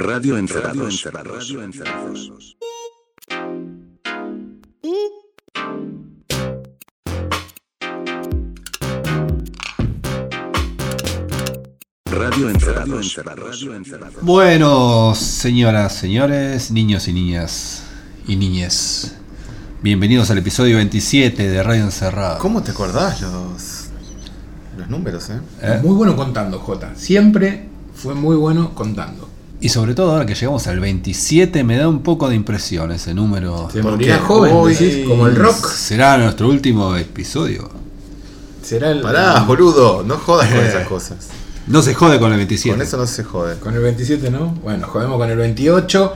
Radio Encerrados. Radio Encerrados. Radio Encerrados. Radio Encerrados. Bueno, señoras, señores, niños y niñas y niñes, bienvenidos al episodio 27 de Radio Encerrados. ¿Cómo te acordás los números, ¿eh? Muy bueno contando, Jota. Siempre fue muy bueno contando. Y sobre todo ahora que llegamos al 27 me da un poco de impresión ese número. Se morirá joven, hoy, como el rock. Será nuestro último episodio. Será el... Pará, boludo, no jodas con esas cosas. No se jode con el 27. Con eso no se jode. Con el 27 no. Bueno, jodemos con el 28.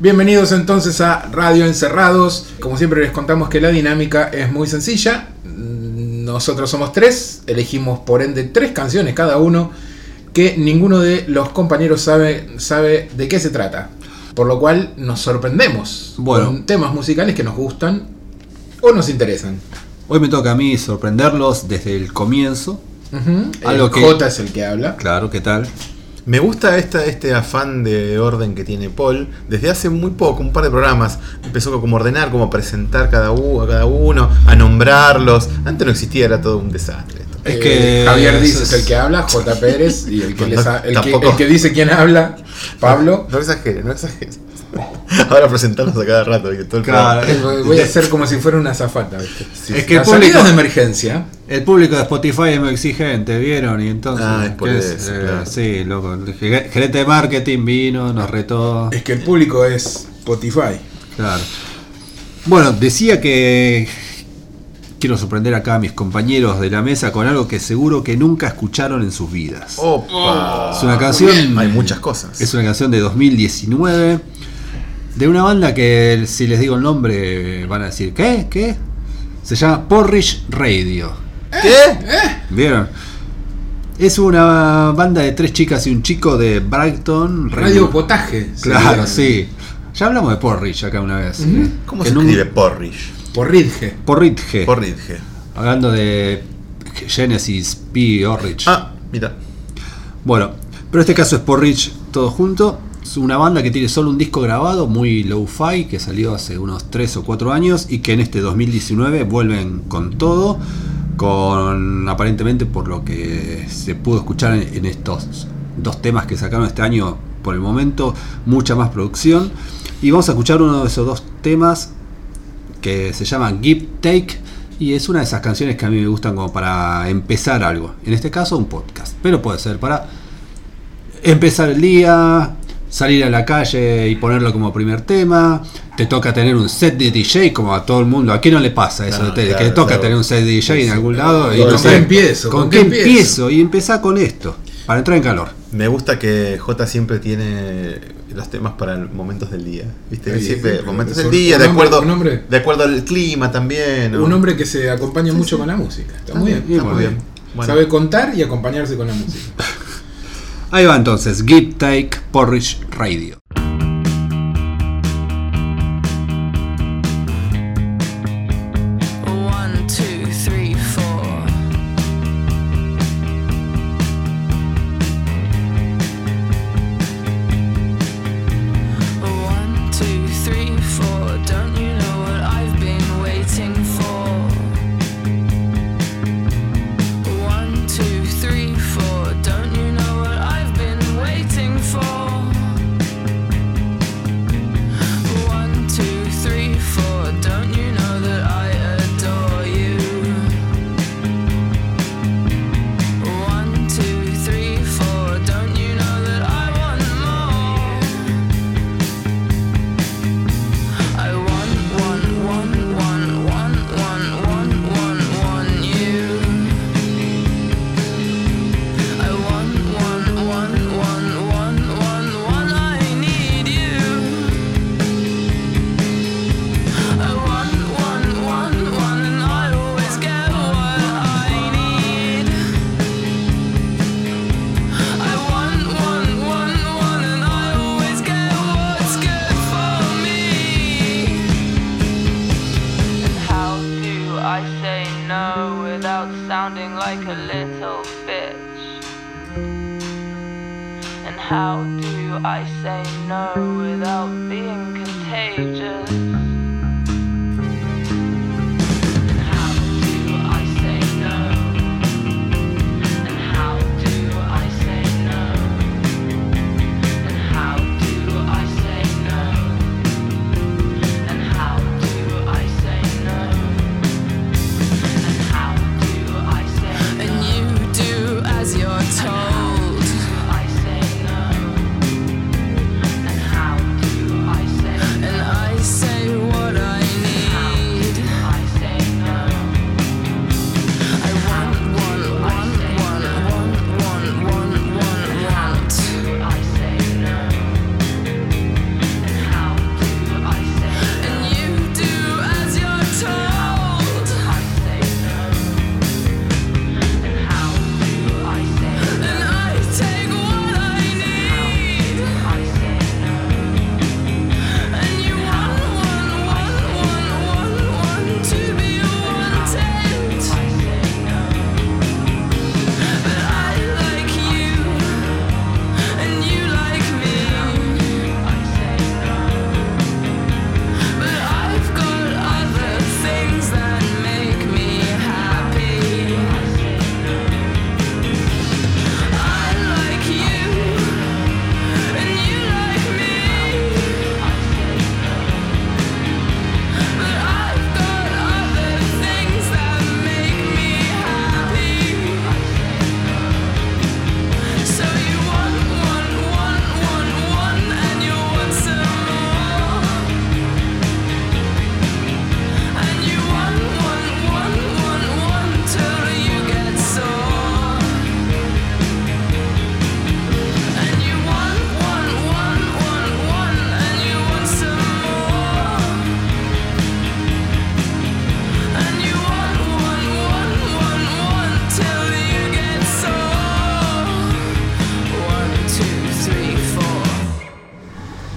Bienvenidos entonces a Radio Encerrados. Como siempre les contamos que la dinámica es muy sencilla. Nosotros somos tres. Elegimos por ende tres canciones cada uno, que ninguno de los compañeros sabe de qué se trata. Por lo cual nos sorprendemos con temas musicales que nos gustan o nos interesan. Hoy me toca a mí sorprenderlos desde el comienzo. Algo que Jota es el que habla. Claro, ¿qué tal? Me gusta este afán de orden que tiene Paul. Desde hace muy poco, un par de programas, empezó como a ordenar, como a presentar a cada uno, a nombrarlos. Antes no existía, era todo un desastre. Es que Javier Díaz es el que habla, J. Pérez, y el que dice quién habla, Pablo. No exageres. Ahora presentarnos a cada rato. Y todo el voy a hacer como si fuera una azafata. Sí, es que el público de emergencia. El público de Spotify es muy exigente, ¿vieron? Y entonces. Claro. Sí, loco. El gerente de marketing vino, nos retó. Es que el público es Spotify. Claro. Bueno, decía que quiero sorprender acá a mis compañeros de la mesa con algo que seguro que nunca escucharon en sus vidas. Opa. Es una canción. Hay muchas cosas. Es una canción de 2019 de una banda que, si les digo el nombre, van a decir ¿Qué? Se llama Porridge Radio. ¿Qué? ¿Vieron? Es una banda de tres chicas y un chico de Brighton. Radio Potaje. Claro, sí. Ya hablamos de Porridge acá una vez. ¿Cómo se escribe Porridge? Porridge. Hablando de Genesis P. Orridge. Ah, mira. Bueno, pero este caso es Porridge todo junto. Es una banda que tiene solo un disco grabado, muy lo-fi, que salió hace unos 3 o 4 años y que en este 2019 vuelven con todo, con aparentemente, por lo que se pudo escuchar en estos dos temas que sacaron este año por el momento, mucha más producción. Y vamos a escuchar uno de esos dos temas, que se llama Give Take, y es una de esas canciones que a mí me gustan como para empezar algo, en este caso un podcast, pero puede ser para empezar el día, salir a la calle y ponerlo como primer tema. Te toca tener un set de DJ, como a todo el mundo. ¿A qué no le pasa eso? Claro, que te toca tener un set de DJ en algún lado. Y ¿Con qué empiezo? Y empezá con esto, para entrar en calor. Me gusta que J siempre tiene los temas para momentos del día. ¿Viste? Sí, siempre momentos del día, de acuerdo al clima también. ¿No? Un hombre que se acompaña mucho con la música. Está muy bien. Bueno. Sabe contar y acompañarse con la música. Ahí va entonces, Give Take, Porridge Radio. I say no without being contagious.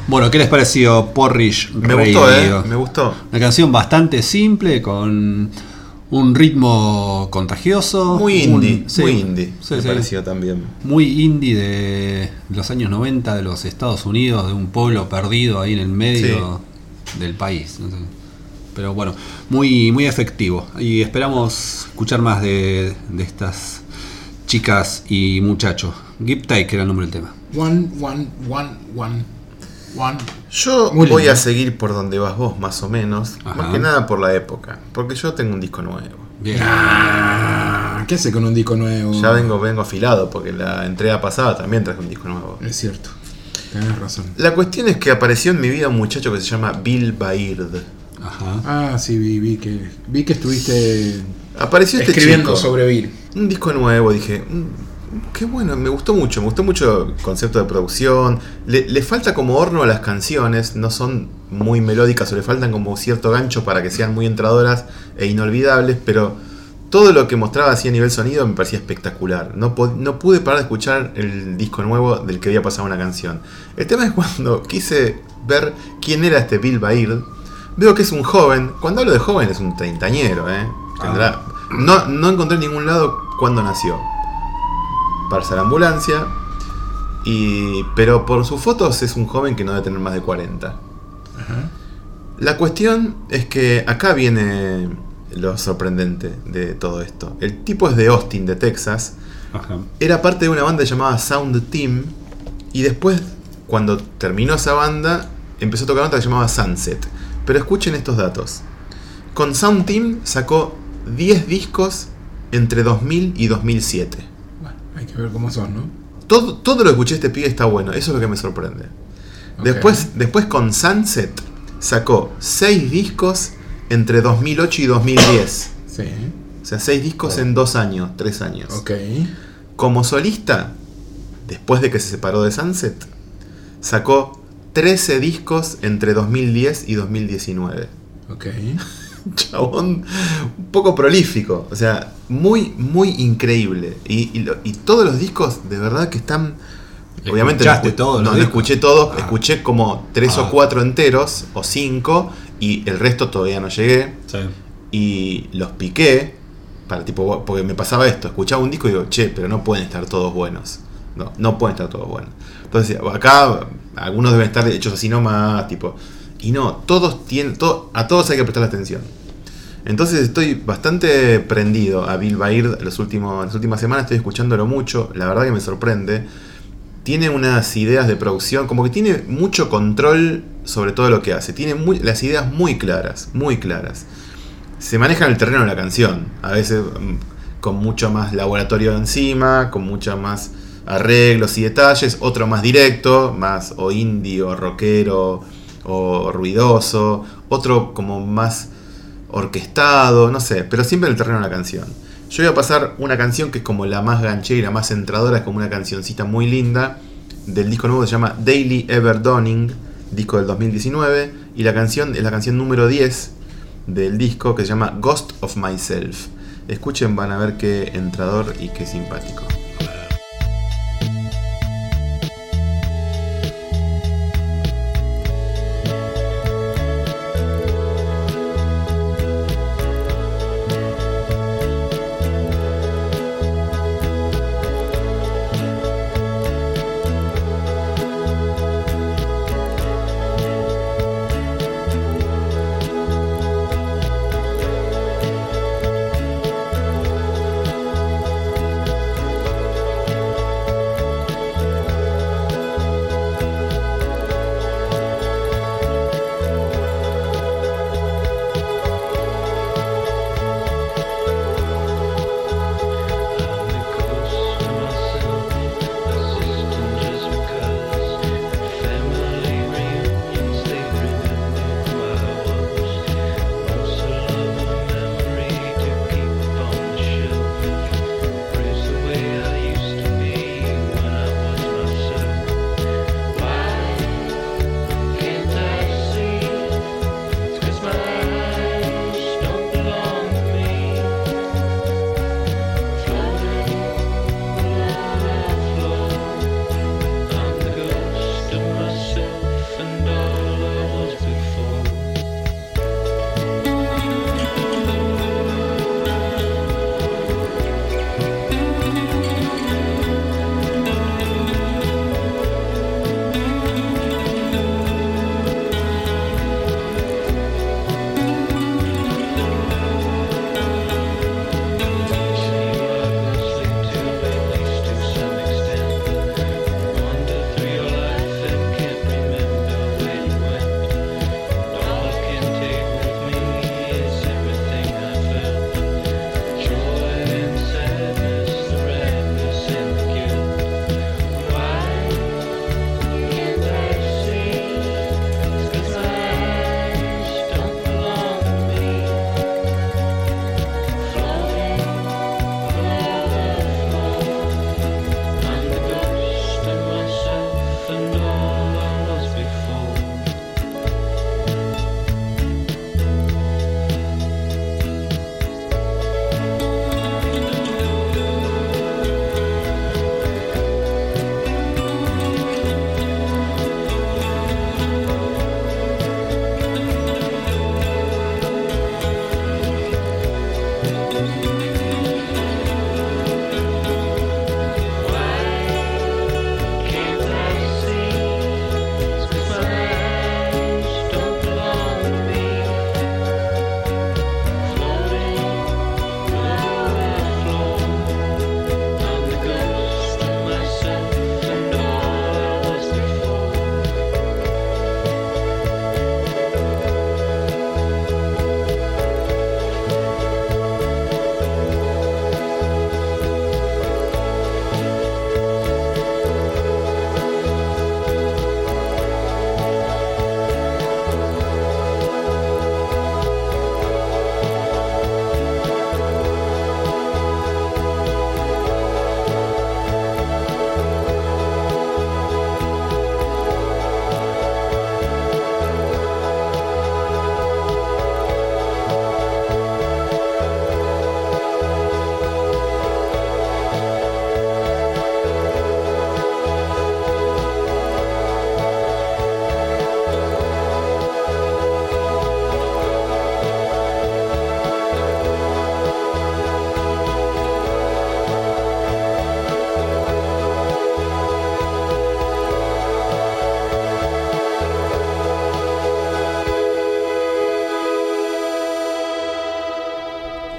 Bueno, ¿qué les pareció Porridge Radio? Me gustó, me gustó. Una canción bastante simple, con un ritmo contagioso. Muy indie, sí, muy indie, sí, me pareció también. Muy indie de los años 90 de los Estados Unidos, de un pueblo perdido ahí en el medio del país. Pero bueno, muy, muy efectivo. Y esperamos escuchar más de estas chicas y muchachos. Give Take era el nombre del tema. Yo muy voy lindo. A seguir por donde vas vos, más o menos. Ajá. Más que nada por la época, porque yo tengo un disco nuevo. Bien. ¿Qué hace con un disco nuevo? Ya vengo afilado, porque la entrega pasada también traje un disco nuevo. Es cierto, tenés razón. La cuestión es que apareció en mi vida un muchacho que se llama Bill Baird. Ajá. Ah, sí, vi que estuviste apareció escribiendo este chico, sobre Bill. Un disco nuevo, dije... Qué bueno, me gustó mucho el concepto de producción. Le falta como horno a las canciones, no son muy melódicas o le faltan como cierto gancho para que sean muy entradoras e inolvidables, pero todo lo que mostraba así a nivel sonido me parecía espectacular. No pude parar de escuchar el disco nuevo del que había pasado una canción. El tema es cuando quise ver quién era este Bill Baird, veo que es un joven. Cuando hablo de joven es un treintañero, No encontré en ningún lado cuándo nació. Parsa la ambulancia pero por sus fotos es un joven que no debe tener más de 40. Ajá. La cuestión es que acá viene lo sorprendente de todo esto. El tipo es de Austin, de Texas. Ajá. Era parte de una banda llamada Sound Team y después, cuando terminó esa banda, empezó a tocar otra que llamaba Sunset. Pero escuchen estos datos. Con Sound Team sacó 10 discos entre 2000 y 2007. Hay que ver cómo son, ¿no? Todo lo que escuché de este pibe está bueno. Eso es lo que me sorprende. Okay. Después con Sunset sacó 6 discos entre 2008 y 2010. Sí. O sea, 6 discos en 2 años, 3 años. Ok. Como solista, después de que se separó de Sunset, sacó 13 discos entre 2010 y 2019. Ok. Chabón, un poco prolífico, o sea, muy, muy increíble. Y todos los discos, de verdad que están. Obviamente, no escuché todos, escuché como 3 o 4 enteros, o 5, y el resto todavía no llegué. Sí. Y los piqué, porque me pasaba esto: escuchaba un disco y digo, che, pero no pueden estar todos buenos. No pueden estar todos buenos. Entonces, acá algunos deben estar hechos así nomás, tipo. Y no, todos tienen. A todos hay que prestar atención. Entonces estoy bastante prendido a Bill Baird las últimas semanas, estoy escuchándolo mucho, la verdad que me sorprende. Tiene unas ideas de producción, como que tiene mucho control sobre todo lo que hace. Tiene las ideas muy claras, muy claras. Se maneja en el terreno de la canción, a veces con mucho más laboratorio encima, con mucho más arreglos y detalles, otro más directo, más o indie o rockero o ruidoso, otro como más orquestado, no sé, pero siempre en el terreno de la canción. Yo voy a pasar una canción que es como la más ganchera y la más entradora, es como una cancioncita muy linda del disco nuevo, se llama Daily Ever Dawning, disco del 2019, y la canción es la canción número 10 del disco, que se llama Ghost of Myself. Escuchen, van a ver qué entrador y qué simpático.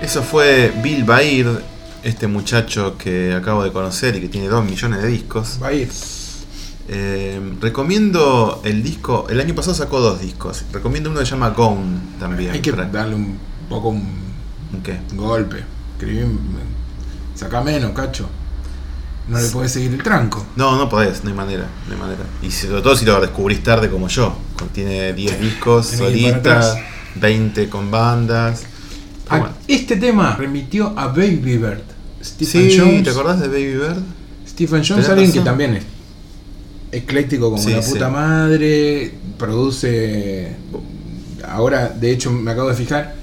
Eso fue Bill Baird, este muchacho que acabo de conocer y que tiene 2 millones de discos. Baird. Recomiendo el disco. El año pasado sacó 2 discos. Recomiendo uno que se llama Gone también. Hay que darle un poco un golpe. Sacá menos, cacho. No le podés seguir el tranco. No podés, no hay manera. Y sobre todo si lo descubrís tarde como yo. Tiene 10 discos solitas, 20 con bandas. Bueno. Este tema remitió a Baby Bird. Stephen Jones. ¿Te acordás de Baby Bird? Stephen Jones, alguien que también es ecléctico como la puta madre. Produce. Ahora, de hecho, me acabo de fijar.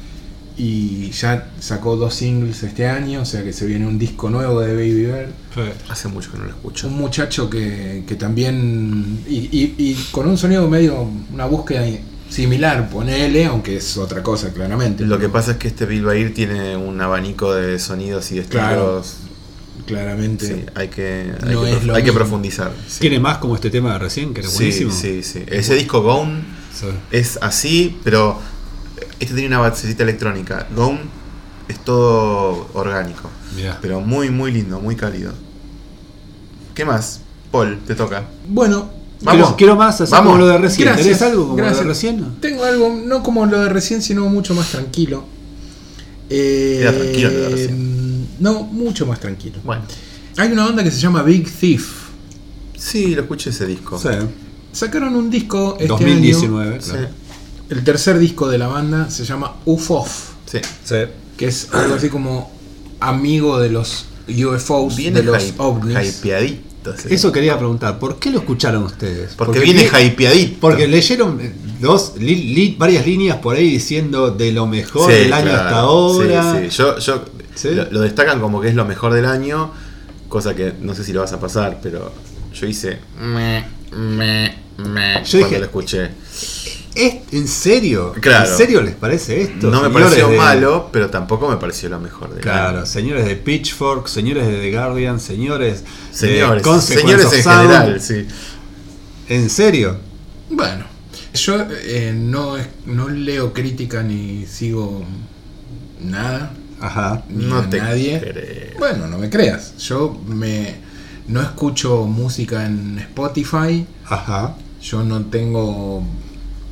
Y ya sacó 2 singles este año, o sea que se viene un disco nuevo de Baby Bird. Hace mucho que no lo escucho. Un muchacho que también... Y con un sonido medio, una búsqueda similar, ponele, aunque es otra cosa claramente. Lo que pasa es que este Bill Baird tiene un abanico de sonidos y de estilos... Claro, claramente. Sí, hay que profundizar. Sí. Tiene más como este tema de recién, que era buenísimo. Sí. Ese disco Gone es así, pero... Este tiene una basecita electrónica. Gone es todo orgánico. Mirá. Pero muy, muy lindo, muy cálido. ¿Qué más? Paul, te toca. Bueno, vamos. Quiero más, así como lo de recién. ¿Tenés algo como lo de recién? Tengo algo, no como lo de recién, sino mucho más tranquilo. Era tranquilo lo de recién. No, mucho más tranquilo. Bueno. Hay una banda que se llama Big Thief. Sí, lo escuché ese disco. Sí. Sacaron un disco este 2019, año. Claro. Sí. El tercer disco de la banda se llama UFOF. Sí. Que es algo así como amigo de los UFOs, viene de los ovnis. Hypeadito. Sí. Eso quería preguntar, ¿por qué lo escucharon ustedes? Porque viene hypeadito. Porque leyeron varias líneas por ahí diciendo de lo mejor del año hasta ahora. Sí. Yo lo destacan como que es lo mejor del año, cosa que no sé si lo vas a pasar, pero yo hice yo dije, lo escuché. ¿En serio? Claro. ¿En serio les parece esto? No me pareció malo, pero tampoco me pareció lo mejor de claro, señores de Pitchfork, señores de The Guardian, señores de Consequence en Sound. General, sí. ¿En serio? Bueno, yo no leo crítica ni sigo nada. Ajá. Ni no a nadie. Creo. Bueno, no me creas. Yo no escucho música en Spotify. Ajá. Yo no tengo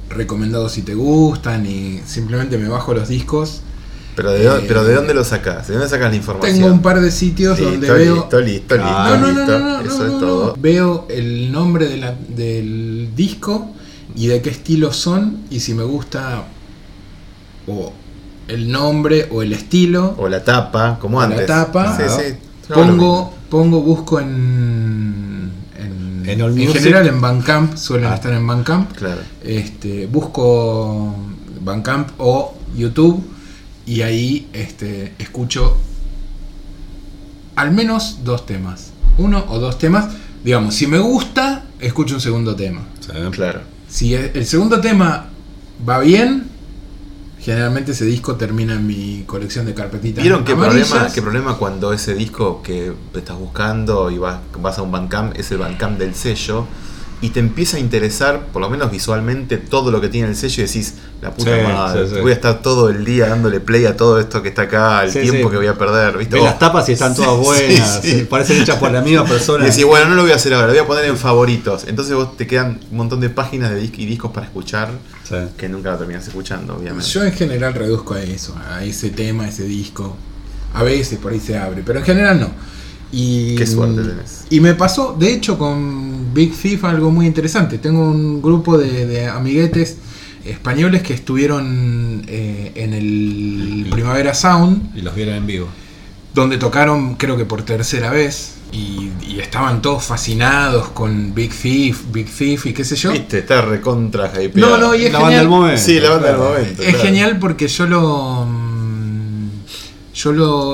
recomendado si te gustan y simplemente me bajo los discos. Pero ¿de dónde lo sacás? ¿De dónde sacás la información? Tengo un par de sitios donde veo. Listo. No, eso es todo. Veo el nombre del disco y de qué estilo son y si me gusta o el nombre o el estilo o la tapa, como antes. Busco en general en Bandcamp, suelen estar en Bandcamp. Claro. Busco Bandcamp o YouTube y ahí escucho al menos 2 temas. 1 o 2 temas. Digamos, si me gusta, escucho un segundo tema. Sí, claro. Si el segundo tema va bien, generalmente ese disco termina en mi colección de carpetitas. ¿Vieron qué problema cuando ese disco que estás buscando y vas a un Bandcamp es el Bandcamp del sello y te empieza a interesar, por lo menos visualmente, todo lo que tiene el sello y decís, la puta madre, voy a estar todo el día dándole play a todo esto que está acá, el tiempo que voy a perder, ¿viste? Ves las tapas y están todas buenas, parecen hechas por la misma persona. Y decís, bueno, no lo voy a hacer ahora, lo voy a poner en favoritos. Entonces vos te quedan un montón de páginas de discos para escuchar que nunca lo terminás escuchando, obviamente. Yo en general reduzco a eso, a ese tema, a ese disco. A veces por ahí se abre, pero en general no. Y, qué suerte tenés. Y me pasó, de hecho, con Big Thief algo muy interesante. Tengo un grupo de amiguetes españoles que estuvieron en el Primavera Sound. Y los vieron en vivo. Donde tocaron, creo que por tercera vez. Y estaban todos fascinados con Big Thief y qué sé yo. Viste, está recontra hypeado. No, y es la genial. Banda del momento. Sí, la banda del momento. Es genial porque yo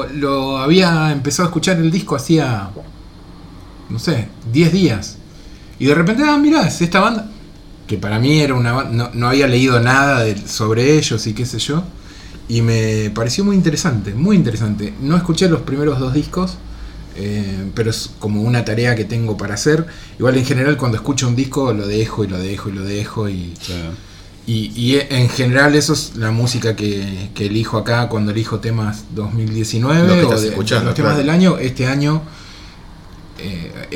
lo había empezado a escuchar el disco hacía, no sé, 10 días. Y de repente, mirá, es esta banda. Que para mí era una banda, no había leído nada sobre ellos y qué sé yo. Y me pareció muy interesante, muy interesante. No escuché los primeros 2 discos, pero es como una tarea que tengo para hacer. Igual en general cuando escucho un disco lo dejo y lo dejo y lo dejo y... Y en general eso es la música que elijo acá cuando elijo temas 2019 o los temas del año. Este año,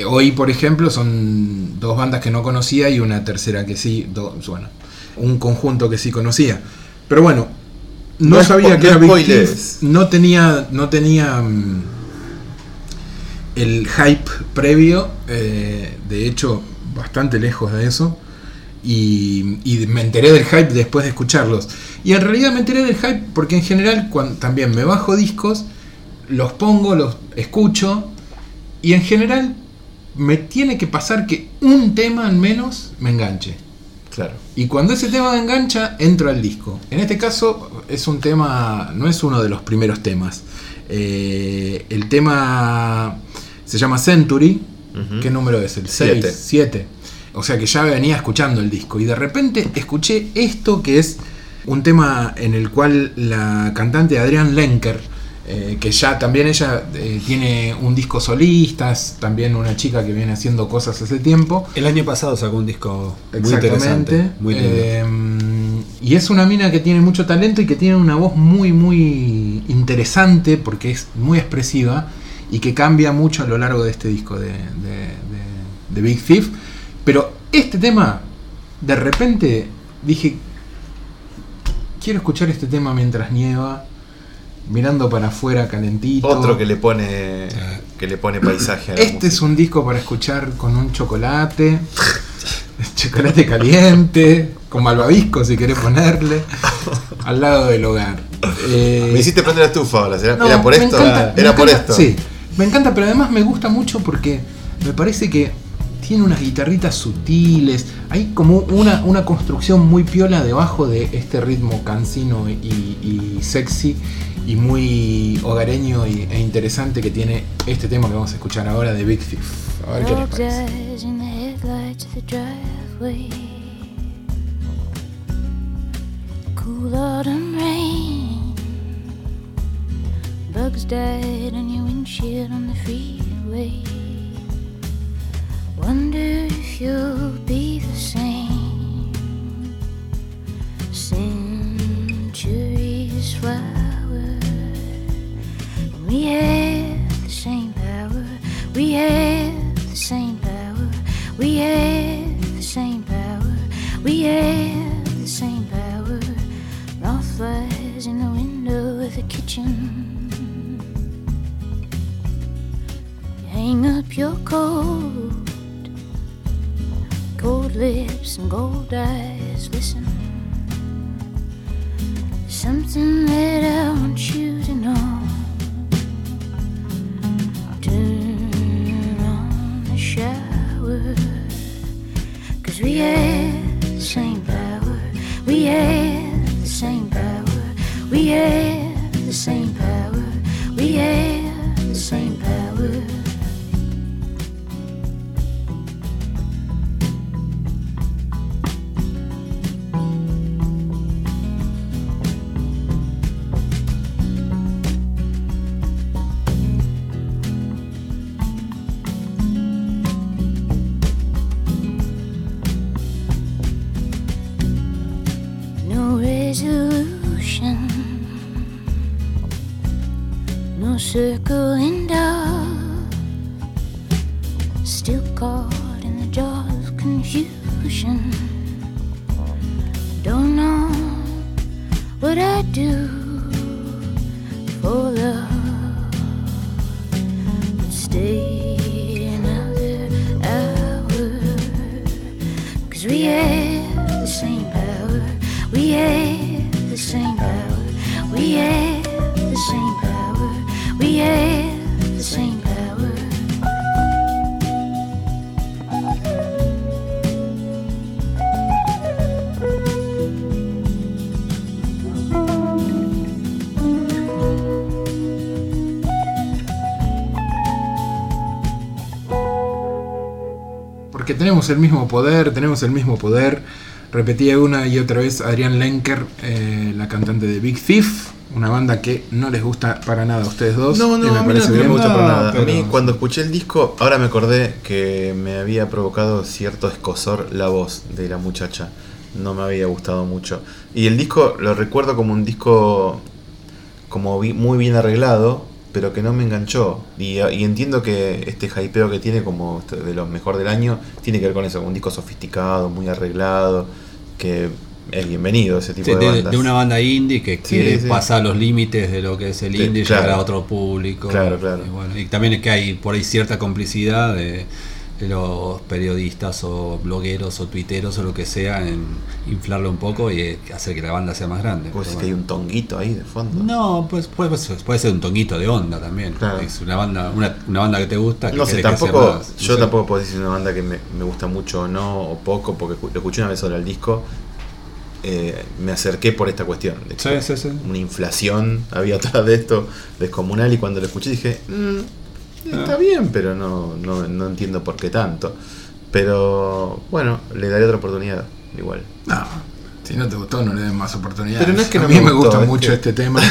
hoy por ejemplo, son dos bandas que no conocía y una tercera que sí, bueno, un conjunto que sí conocía. Pero bueno, no sabía que era Big Thief, no tenía el hype previo, de hecho bastante lejos de eso. Y me enteré del hype después de escucharlos. Y en realidad me enteré del hype porque en general también me bajo discos, los pongo, los escucho, y en general me tiene que pasar que un tema al menos me enganche. Claro. Y cuando ese tema me engancha, entro al disco. En este caso es un tema, no es uno de los primeros temas. El tema se llama Century. Uh-huh. ¿Qué número es? El 6, 7. O sea que ya venía escuchando el disco y de repente escuché esto, que es un tema en el cual la cantante Adrianne Lenker, que ya también ella tiene un disco solista, es también una chica que viene haciendo cosas hace tiempo. El año pasado sacó un disco muy interesante, muy lindo. Y es una mina que tiene mucho talento y que tiene una voz muy muy interesante porque es muy expresiva y que cambia mucho a lo largo de este disco de Big Thief. Pero este tema, de repente dije, quiero escuchar este tema mientras nieva, mirando para afuera calentito. Otro que le pone paisaje a la música. Es un disco para escuchar con un chocolate, chocolate caliente, con malvavisco si querés ponerle, al lado del hogar. Me hiciste prender la estufa ahora, ¿era por esto? Era por esto. Sí, me encanta, pero además me gusta mucho porque me parece que tiene unas guitarritas sutiles, hay como una construcción muy piola debajo de este ritmo cansino y sexy y muy hogareño e interesante que tiene este tema que vamos a escuchar ahora de Big Thief. A ver qué les parece. Wonder if you'll be the same. Centuries flower. We have the same power. We have the same power. We have the same power. We have the same power. Mothflies in the window of the kitchen. Hang up your coat. Gold lips and gold eyes, listen. Something that I want you to know. Turn on the shower. 'Cause we have the same power. We have the same power. We have the same power. We have the same power. Circle and dove, still caught in the jaws of confusion. Don't know what I do for love, but stay another hour. 'Cause we have the same power, we have the same power, we have the same power. We have the same power. Porque tenemos el mismo poder, Repetía una y otra vez Adrianne Lenker, la cantante de Big Thief. Una banda que no les gusta para nada a ustedes dos. No, me parece que no me gusta para nada. Pero a mí, cuando escuché el disco, ahora me acordé que me había provocado cierto escozor la voz de la muchacha. no me había gustado mucho. Y el disco lo recuerdo como un disco como muy bien arreglado, pero que no me enganchó. Y entiendo que este hypeo que tiene como de lo mejor del año tiene que ver con eso, un disco sofisticado, muy arreglado, que es bienvenido ese tipo de bandas. De una banda indie que quiere pasar los límites de lo que es el indie, llegar a otro público. Claro. Y, bueno, y también es que hay por ahí cierta complicidad de los periodistas o blogueros o tuiteros o lo que sea en inflarlo un poco y hacer que la banda sea más grande. Pues es que hay un tonguito ahí de fondo. No, pues puede ser un tonguito de onda también. Claro. Es una banda, una banda que te gusta. Que no sé, tampoco, yo tampoco puedo decir una banda que me gusta mucho o no o poco, porque lo escuché una vez sobre el disco. Me acerqué por esta cuestión de que sí. Una inflación había atrás de esto descomunal, y cuando lo escuché dije está bien, pero no entiendo por qué tanto, pero bueno, le daré otra oportunidad igual. Si no te gustó, no le den más oportunidades. Pero no es que a mí me gusta mucho este tema.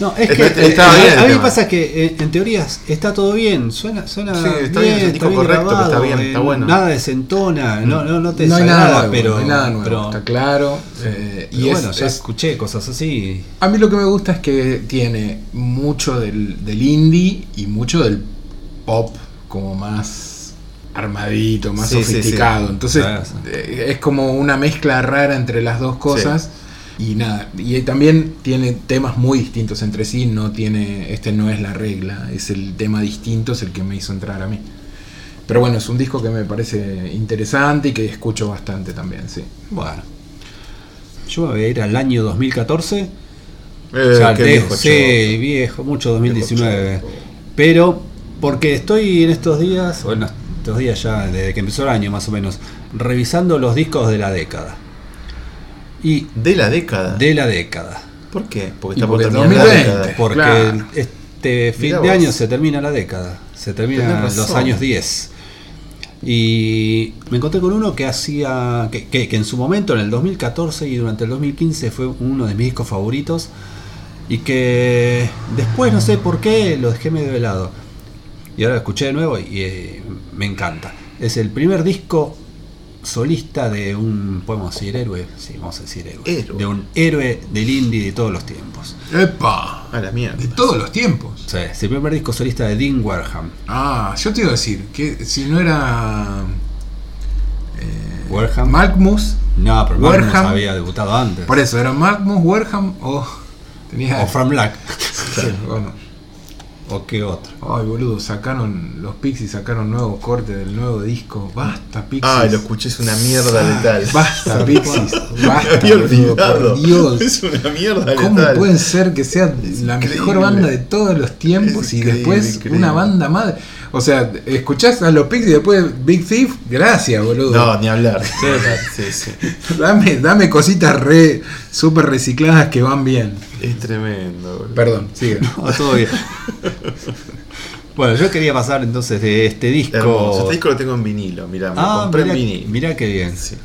No, es que a mí pasa que en teoría está todo bien, suena sí, está bien, está bien correcto, grabado, está bien, está bueno. Nada desentona, no te desagrada, pero no hay nada nuevo, pero está claro. Pero y bueno, ya escuché cosas así. A mí lo que me gusta es que tiene mucho del indie y mucho del pop, como más armadito, más sofisticado. Sí. Entonces es como una mezcla rara entre las dos cosas. Sí. Y nada, y también tiene temas muy distintos entre sí. No es la regla, es el tema distinto, es el que me hizo entrar a mí. Pero bueno, es un disco que me parece interesante y que escucho bastante también. Sí. Bueno, yo voy a ir al año 2014. Viejo, mucho 2019. Pero porque estoy en estos días, estos días ya, desde que empezó el año más o menos, revisando los discos de la década. Y ¿de la década? De la década. ¿Por qué? Porque está por terminar la década. Porque este fin de año se termina la década. Se terminan los años 10. Y me encontré con uno que hacía que en su momento, en el 2014 y durante el 2015, fue uno de mis discos favoritos. Y que después, no sé por qué, lo dejé medio de lado. Y ahora lo escuché de nuevo y me encanta. Es el primer disco solista de un, podemos decir, héroe. Sí, vamos a decir héroe. De un héroe del indie de todos los tiempos. ¡Epa! A la mierda. De todos los tiempos. Sí, es el primer disco solista de Dean Wareham. Yo te iba a decir que si no era Wareham. Malkmus. No, pero Malkmus había debutado antes. Por eso, era Malkmus, Wareham o Frank Black. Sí, bueno. ¿O qué otro? Ay, boludo, los Pixies sacaron nuevo corte del nuevo disco. Basta, Pixies. Lo escuché, es una mierda letal. Basta, Pixies. Basta, boludo, por Dios. Es una mierda letal. ¿Cómo pueden ser que sea la mejor banda de todos los tiempos y después una banda madre? O sea, escuchás a los Pixies y después Big Thief. Gracias, boludo. No, ni hablar. Sí. Dame cositas súper recicladas que van bien. Es tremendo, boludo. Perdón, sigue. No, todo bien. Bueno, yo quería pasar entonces de este disco. Hermoso. Este disco lo tengo en vinilo, mirá, lo compré en vinilo. Mirá qué bien. Sí.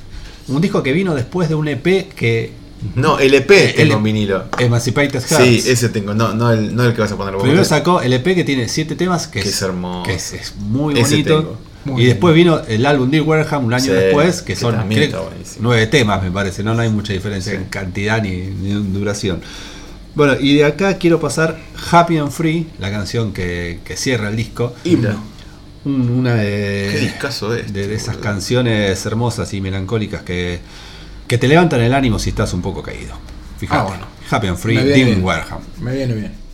Un disco que vino después de un EP que. No, el EP tengo en vinilo. Emancipated Hearts. Sí, ese tengo, no el que vas a poner vos. Primero sacó el EP que tiene 7 temas, que es hermoso. Que es muy bonito. Y después vino el álbum Dean Wareham un año después, que son 9 temas, me parece. No hay mucha diferencia en cantidad ni en duración. Bueno, y de acá quiero pasar Happy and Free, la canción que cierra el disco. Himno. Una de esas canciones hermosas y melancólicas que te levantan el ánimo si estás un poco caído. Fíjate, bueno. Happy and Free, Dean Wareham. Me viene bien.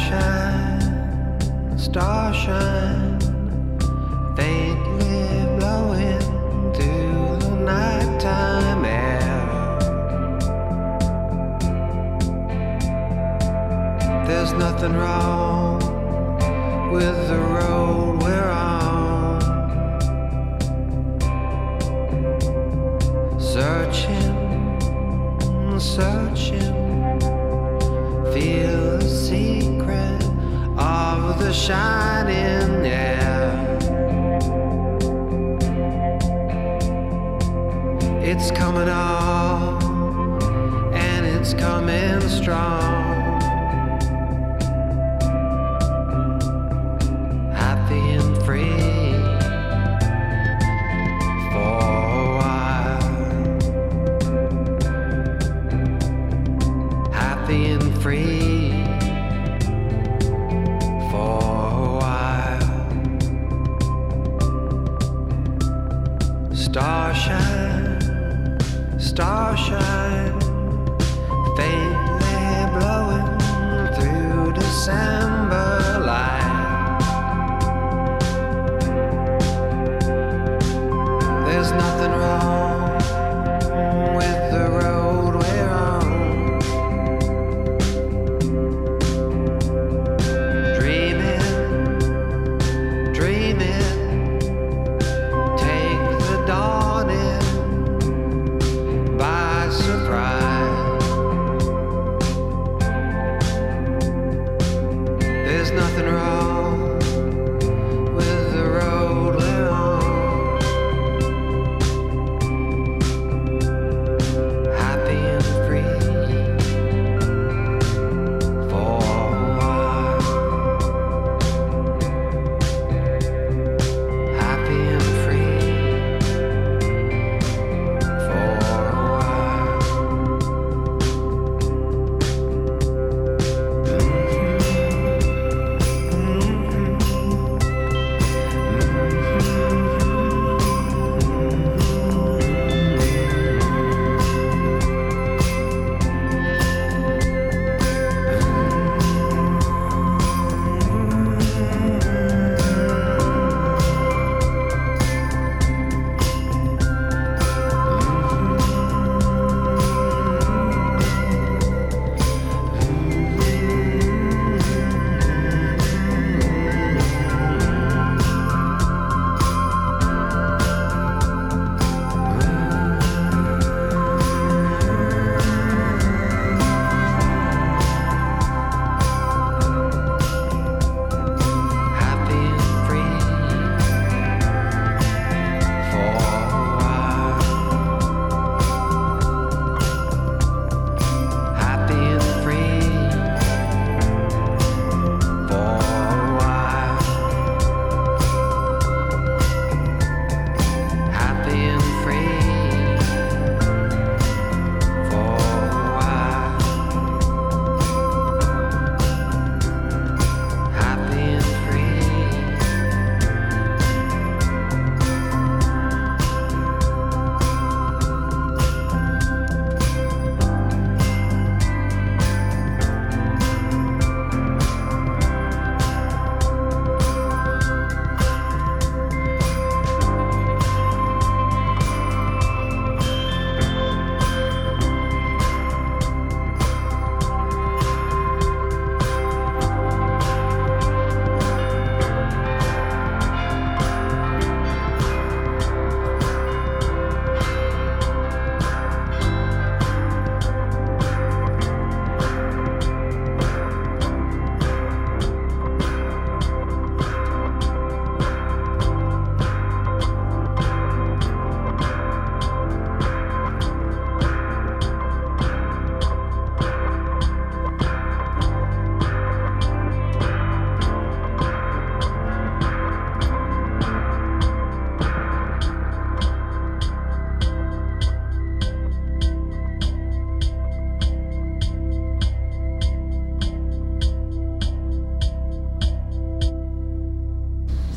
Starshine, starshine, faintly blowing through the nighttime air. There's nothing wrong with the road we're on. Searching, searching. Feel the secret of the shining air. It's coming on, and it's coming strong. Happy and free for a while. Happy and free for a while. Starshine, starshine, faintly blowing through December light. There's nothing wrong with the road we're on.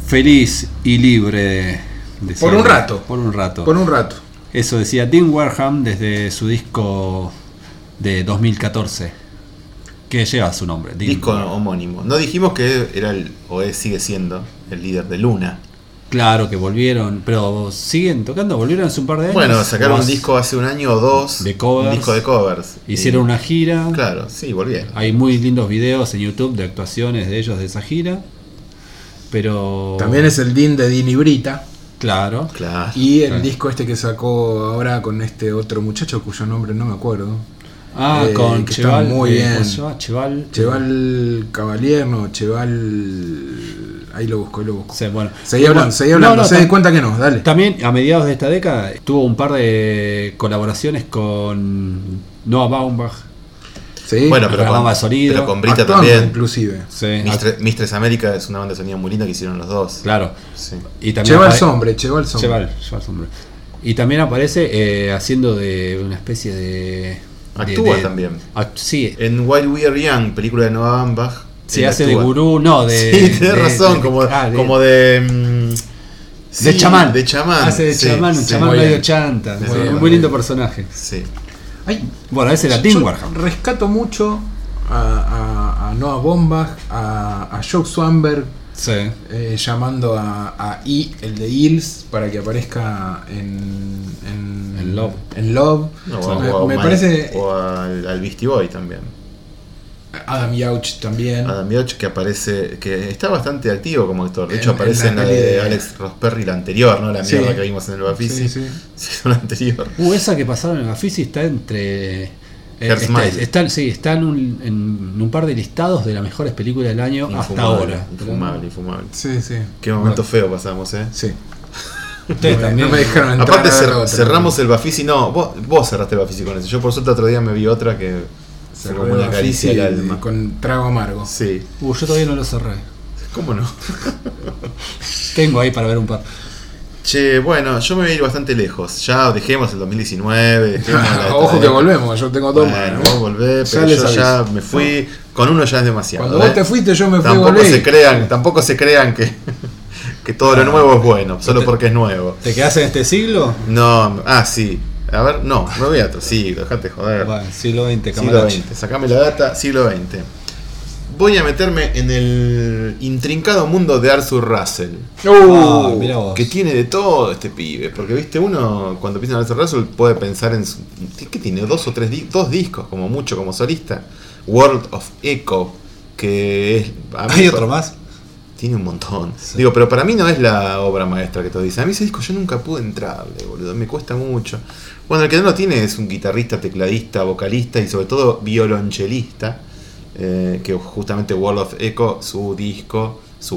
Feliz y libre. Decía, por un rato. Por un rato. Por un rato. Eso decía Dean Wareham desde su disco de 2014. que lleva su nombre. Disco homónimo. No dijimos que era el, o sigue siendo el líder de Luna. Claro que volvieron, pero siguen tocando, volvieron hace un par de años. Bueno, sacaron un disco hace un año o dos, de covers, un disco de covers. Hicieron una gira. Claro, sí, volvieron. Hay muy lindos videos en YouTube de actuaciones de ellos de esa gira. Pero también es el Dean de Dean y Brita. Claro, claro. Y el disco este que sacó ahora con este otro muchacho cuyo nombre no me acuerdo. Ah, con que Cheval. Está muy bien. Cheval Cavalier, no, Cheval... Ahí lo busco, Sí, bueno. Seguí hablando, se den cuenta que no, dale. También a mediados de esta década tuvo un par de colaboraciones con Noah Baumbach. Sí, bueno, pero con Brita también. Inclusive. Sí. Mistress America es una banda de sonido muy linda que hicieron los dos. Claro. Sí. Y también Cheval Sombre. Y también aparece haciendo de una especie de... Actúa también. En While We Are Young, película de Noah Baumbach. Se hace de gurú, no, de... Sí, tenés razón, de chamán. De chamán. Hace de chamán, un chamán medio chanta. Muy lindo personaje. Sí. Ay, bueno, ese era Dean Wareham. Rescato mucho a Noah Baumbach, a Joe Swanberg, sí. Llamando a el de Eels, para que aparezca en Love. No, parece... O al Beastie Boy también. Adam Yauch también. Adam Yauch que aparece, que está bastante activo como actor. De hecho aparece en la de Alex Rosperry, la anterior, ¿no? La mierda que vimos en el Bafisi. Sí, la anterior. Esa que pasaron en el Bafisi está entre... Está en un par de listados de las mejores películas del año hasta ahora. Infumable. Sí. Qué momento feo pasamos, Sí. Ustedes también. No me dejaron entrar. Aparte cerramos el Bafisi. No, vos cerraste el Bafisi con eso. Yo por suerte otro día me vi otra que... Como una caricia al alma. Con trago amargo. Sí. Yo todavía no lo cerré. ¿Cómo no? Tengo ahí para ver un par. Che, bueno, yo me voy a ir bastante lejos. Ya dejemos el 2019. Ojo que volvemos, yo tengo todo. Bueno, vos volvés, pero yo ya me fui. Con uno ya es demasiado. Cuando vos te fuiste, yo me fui. Tampoco se crean que... que todo lo nuevo es bueno, solo porque es nuevo. ¿Te quedás en este siglo? No, sí. A ver, no, me voy a otro siglo, dejate joder. Bueno, siglo XX, sacame la data, siglo XX. Voy a meterme en el intrincado mundo de Arthur Russell. Mirá vos. Que tiene de todo este pibe. Porque viste, uno cuando piensa en Arthur Russell puede pensar en... ¿Qué tiene? Dos discos, como mucho, como solista. World of Echo, que es... ¿Hay otro más? Tiene un montón. Sí. Digo, pero para mí no es la obra maestra que todos dicen. A mí ese disco yo nunca pude entrarle, boludo. Me cuesta mucho. Bueno, el que no lo tiene es un guitarrista, tecladista, vocalista y sobre todo violonchelista. Que justamente World of Echo, su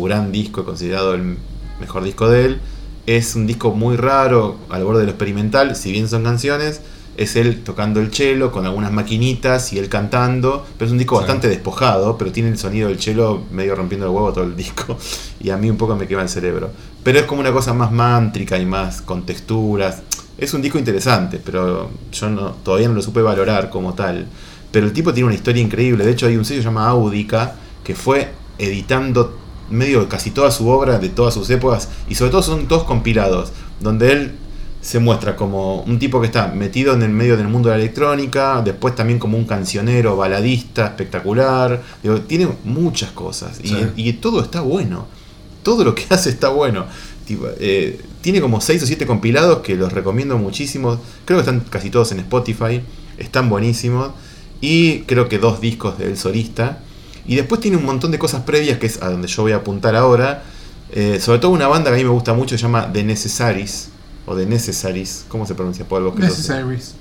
gran disco, considerado el mejor disco de él, es un disco muy raro, al borde de lo experimental, si bien son canciones. Es él tocando el cello con algunas maquinitas y él cantando, pero es un disco bastante despojado, pero tiene el sonido del cello medio rompiendo el huevo todo el disco, y a mí un poco me quema el cerebro, pero es como una cosa más mántrica y más con texturas. Es un disco interesante, pero yo todavía no lo supe valorar como tal, pero el tipo tiene una historia increíble. De hecho hay un sello llamado Audica que fue editando medio casi toda su obra de todas sus épocas, y sobre todo son todos compilados, donde él se muestra como un tipo que está metido en el medio del mundo de la electrónica, después también como un cancionero, baladista, espectacular. Digo, tiene muchas cosas, y todo está bueno, todo lo que hace está bueno. Tipo, tiene como 6 o 7 compilados que los recomiendo muchísimo, creo que están casi todos en Spotify, están buenísimos, y creo que 2 discos del solista, y después tiene un montón de cosas previas que es a donde yo voy a apuntar ahora, sobre todo una banda que a mí me gusta mucho, se llama The Necessaries, o The Necessaries, ¿cómo se pronuncia? Necessaries.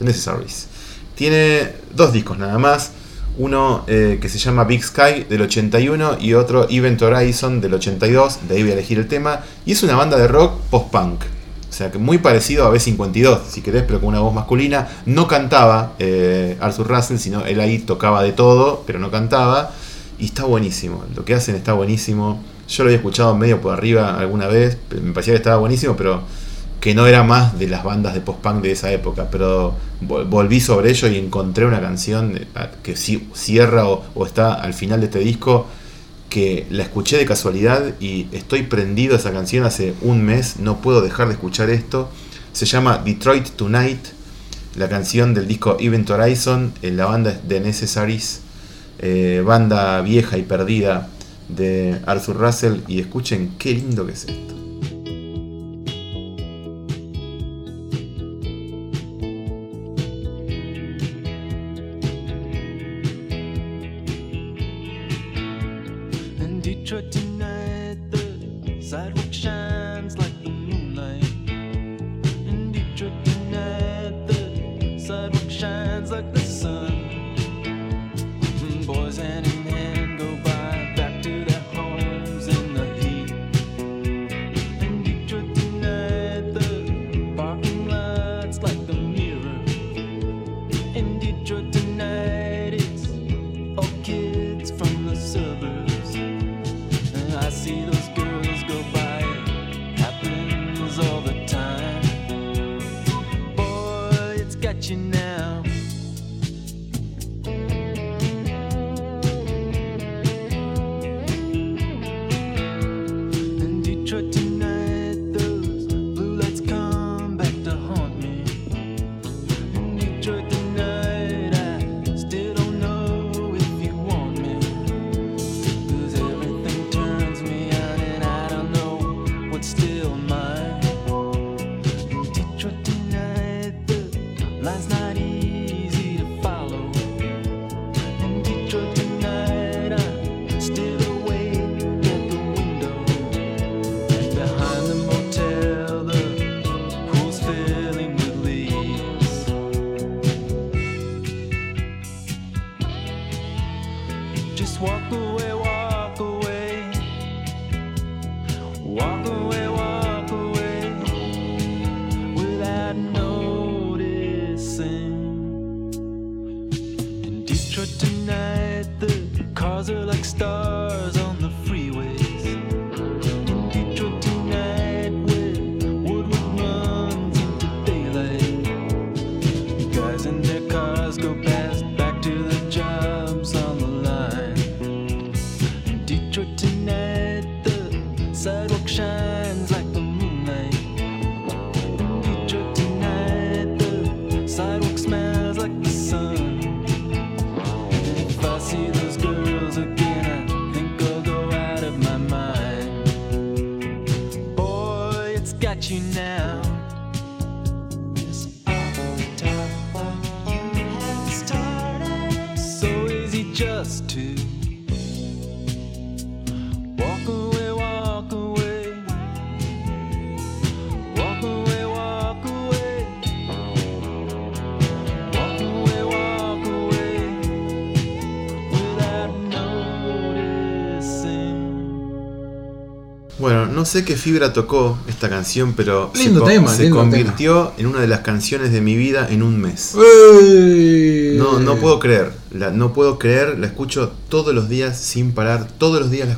Tiene 2 discos nada más, uno que se llama Big Sky del 81 y otro Event Horizon del 82, de ahí voy a elegir el tema, y es una banda de rock post-punk, o sea que muy parecido a B52 si querés, pero con una voz masculina. No cantaba Arthur Russell, sino él ahí tocaba de todo, pero no cantaba, y está buenísimo, lo que hacen está buenísimo. Yo lo había escuchado medio por arriba alguna vez, me parecía que estaba buenísimo, pero que no era más de las bandas de post-punk de esa época, pero volví sobre ello y encontré una canción que cierra o está al final de este disco, que la escuché de casualidad y estoy prendido a esa canción hace un mes, no puedo dejar de escuchar esto. Se llama Detroit Tonight, la canción del disco Event Horizon, en la banda es The Necessaries. banda vieja y perdida de Arthur Russell, y escuchen qué lindo que es esto. Bueno, no sé qué fibra tocó esta canción, pero se convirtió en una de las canciones de mi vida en un mes. No puedo creer, la escucho todos los días sin parar, todos los días.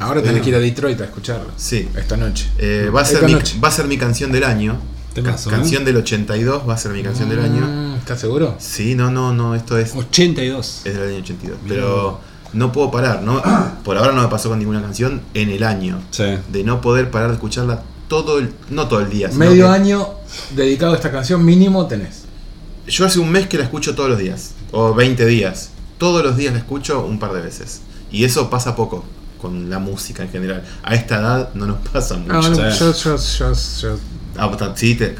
Ahora tenés que ir a Detroit a escucharla. Sí. Esta noche. Va a ser mi canción del año. Canción del 82 va a ser mi canción del año. ¿Estás seguro? Sí, no, esto es 82. Es del año 82, bien. Pero no puedo parar, ¿no? Por ahora no me pasó con ninguna canción en el año. Sí. De no poder parar de escucharla no todo el día. Medio año dedicado a esta canción mínimo tenés. Yo hace un mes que la escucho todos los días, o 20 días. Todos los días la escucho un par de veces. Y eso pasa poco con la música en general. A esta edad no nos pasa mucho.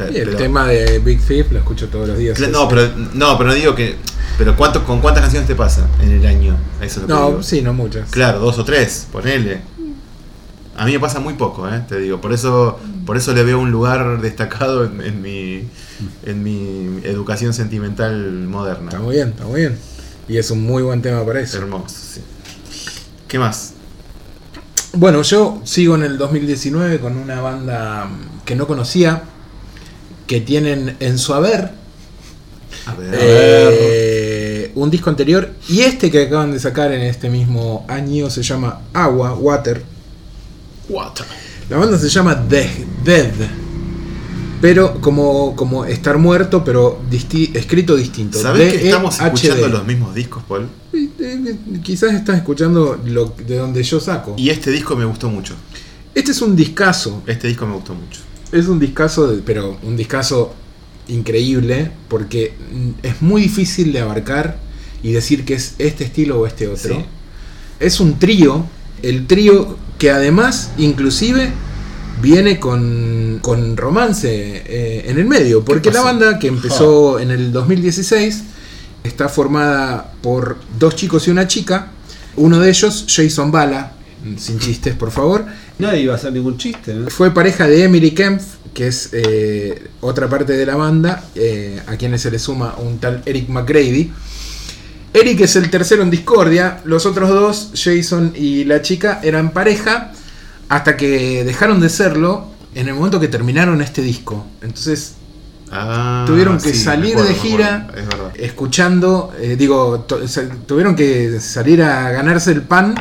El tema de Big Thief lo escucho todos los días. Pero ¿con cuántas canciones te pasa en el año? Eso es lo que digo. Sí, no muchas. Claro, 2 o 3, ponele. A mí me pasa muy poco, te digo. Por eso le veo un lugar destacado en mi educación sentimental moderna. Está muy bien. Y es un muy buen tema para eso. Hermoso, sí. ¿Qué más? Bueno, yo sigo en el 2019 con una banda que no conocía, que tienen en su haber un disco anterior y este que acaban de sacar en este mismo año. Se llama Water. La banda se llama Dehd, pero como estar muerto, pero escrito distinto. ¿Sabés que estamos escuchando los mismos discos, Paul? Quizás estás escuchando de donde yo saco. Y este disco me gustó mucho. Este es un discazo. Es un discazo, pero un discazo increíble, porque es muy difícil de abarcar y decir que es este estilo o este otro. Sí. Es un trío, el trío que además inclusive viene con romance en el medio, porque la banda que empezó en el 2016 está formada por dos chicos y una chica, uno de ellos Jason Bala, sin chistes por favor. Nadie iba a hacer ningún chiste, ¿no? Fue pareja de Emily Kempf, que es otra parte de la banda, a quienes se le suma un tal Eric McGrady. Eric es el tercero en discordia, los otros dos, Jason y la chica, eran pareja hasta que dejaron de serlo en el momento que terminaron este disco. Entonces tuvieron que salir de gira escuchando, tuvieron que salir a ganarse el pan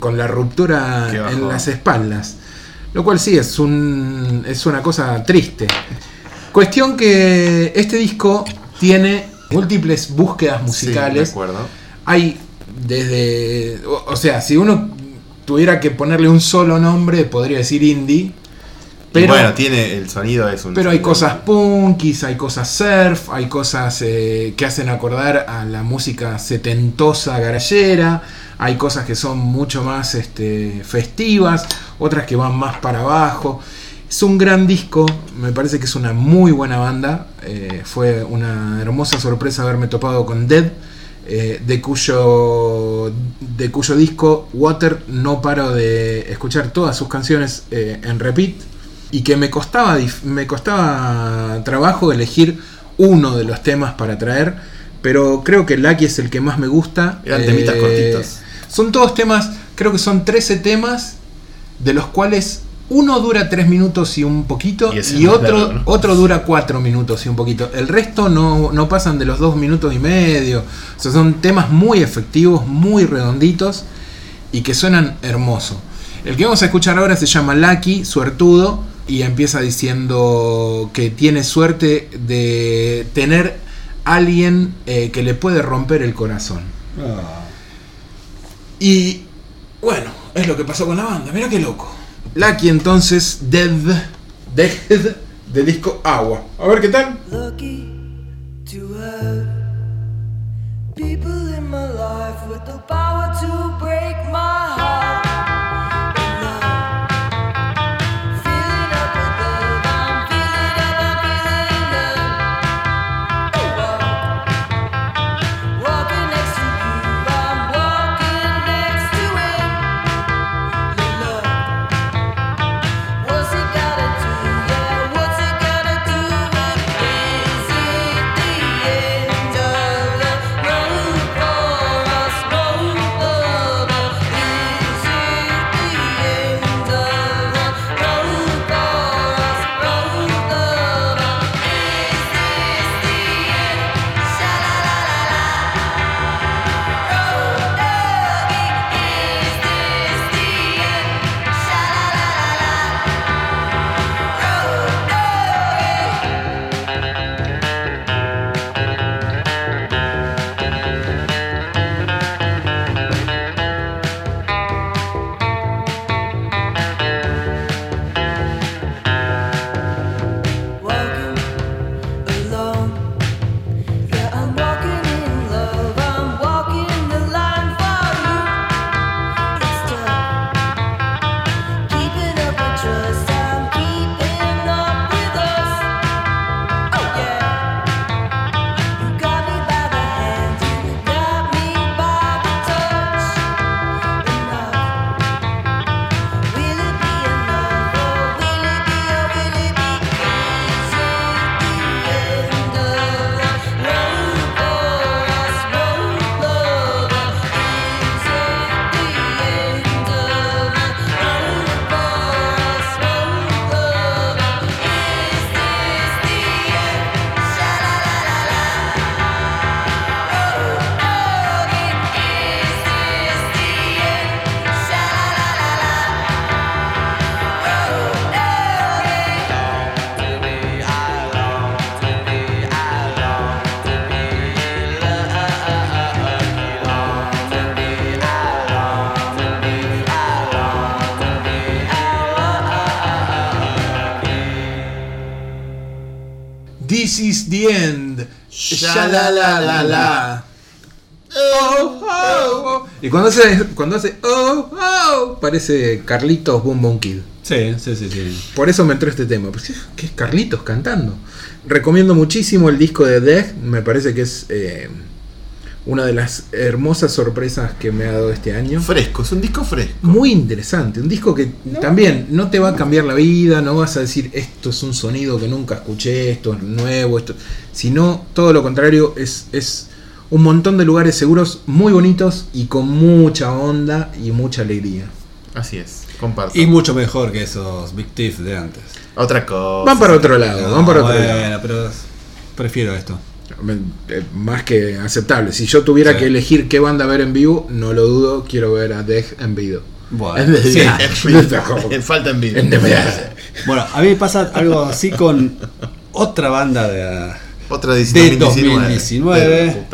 con la ruptura en las espaldas. Lo cual sí es una cosa triste. Cuestión que este disco tiene múltiples búsquedas musicales. Sí, de acuerdo. Hay desde... O sea, si uno tuviera que ponerle un solo nombre, podría decir indie. Pero, y bueno, tiene el sonido, es un... Pero hay cosas punkis, hay cosas surf, hay cosas que hacen acordar a la música setentosa garallera. Hay cosas que son mucho más festivas, otras que van más para abajo. Es un gran disco, me parece que es una muy buena banda. Fue una hermosa sorpresa haberme topado con Dehd, de cuyo disco Water no paro de escuchar todas sus canciones en repeat. Y que me costaba trabajo elegir uno de los temas para traer, pero creo que Lucky es el que más me gusta. Eran temitas cortitos. Son todos temas, creo que son 13 temas, de los cuales uno dura 3 minutos y un poquito, y otro dura 4 minutos y un poquito. El resto no pasan de los 2 minutos y medio. O sea, son temas muy efectivos, muy redonditos, y que suenan hermoso. El que vamos a escuchar ahora se llama Lucky, Suertudo, y empieza diciendo que tiene suerte de tener alguien que le puede romper el corazón. Oh. Y bueno, es lo que pasó con la banda, mirá qué loco. Lucky entonces, Dehd, del disco Agua. A ver qué tal. Lucky to have people in my life with the power to break my heart. This is the end. Sha la la la la. oh, oh, oh. Y cuando hace oh, oh, parece Carlitos Boom Boom Kid. Sí, sí, sí, sí. Por eso me entró este tema. ¿Qué es Carlitos cantando? Recomiendo muchísimo el disco de Dehd. Me parece que es una de las hermosas sorpresas que me ha dado este año. Fresco, es un disco fresco. Muy interesante, un disco que no, también no te va a cambiar la vida, no vas a decir esto es un sonido que nunca escuché, esto es nuevo, esto, sino todo lo contrario, es un montón de lugares seguros, muy bonitos y con mucha onda y mucha alegría. Así es, comparto. Y mucho mejor que esos Big Thief de antes. Otra cosa. Van para otro lado, no, van para otro lado. Pero prefiero esto. Más que aceptable. Si yo tuviera que elegir qué banda ver en vivo, no lo dudo, quiero ver a Dehd en vivo. Bueno, sí, falta en vivo. Bueno, a mí me pasa algo así con otra banda de 2019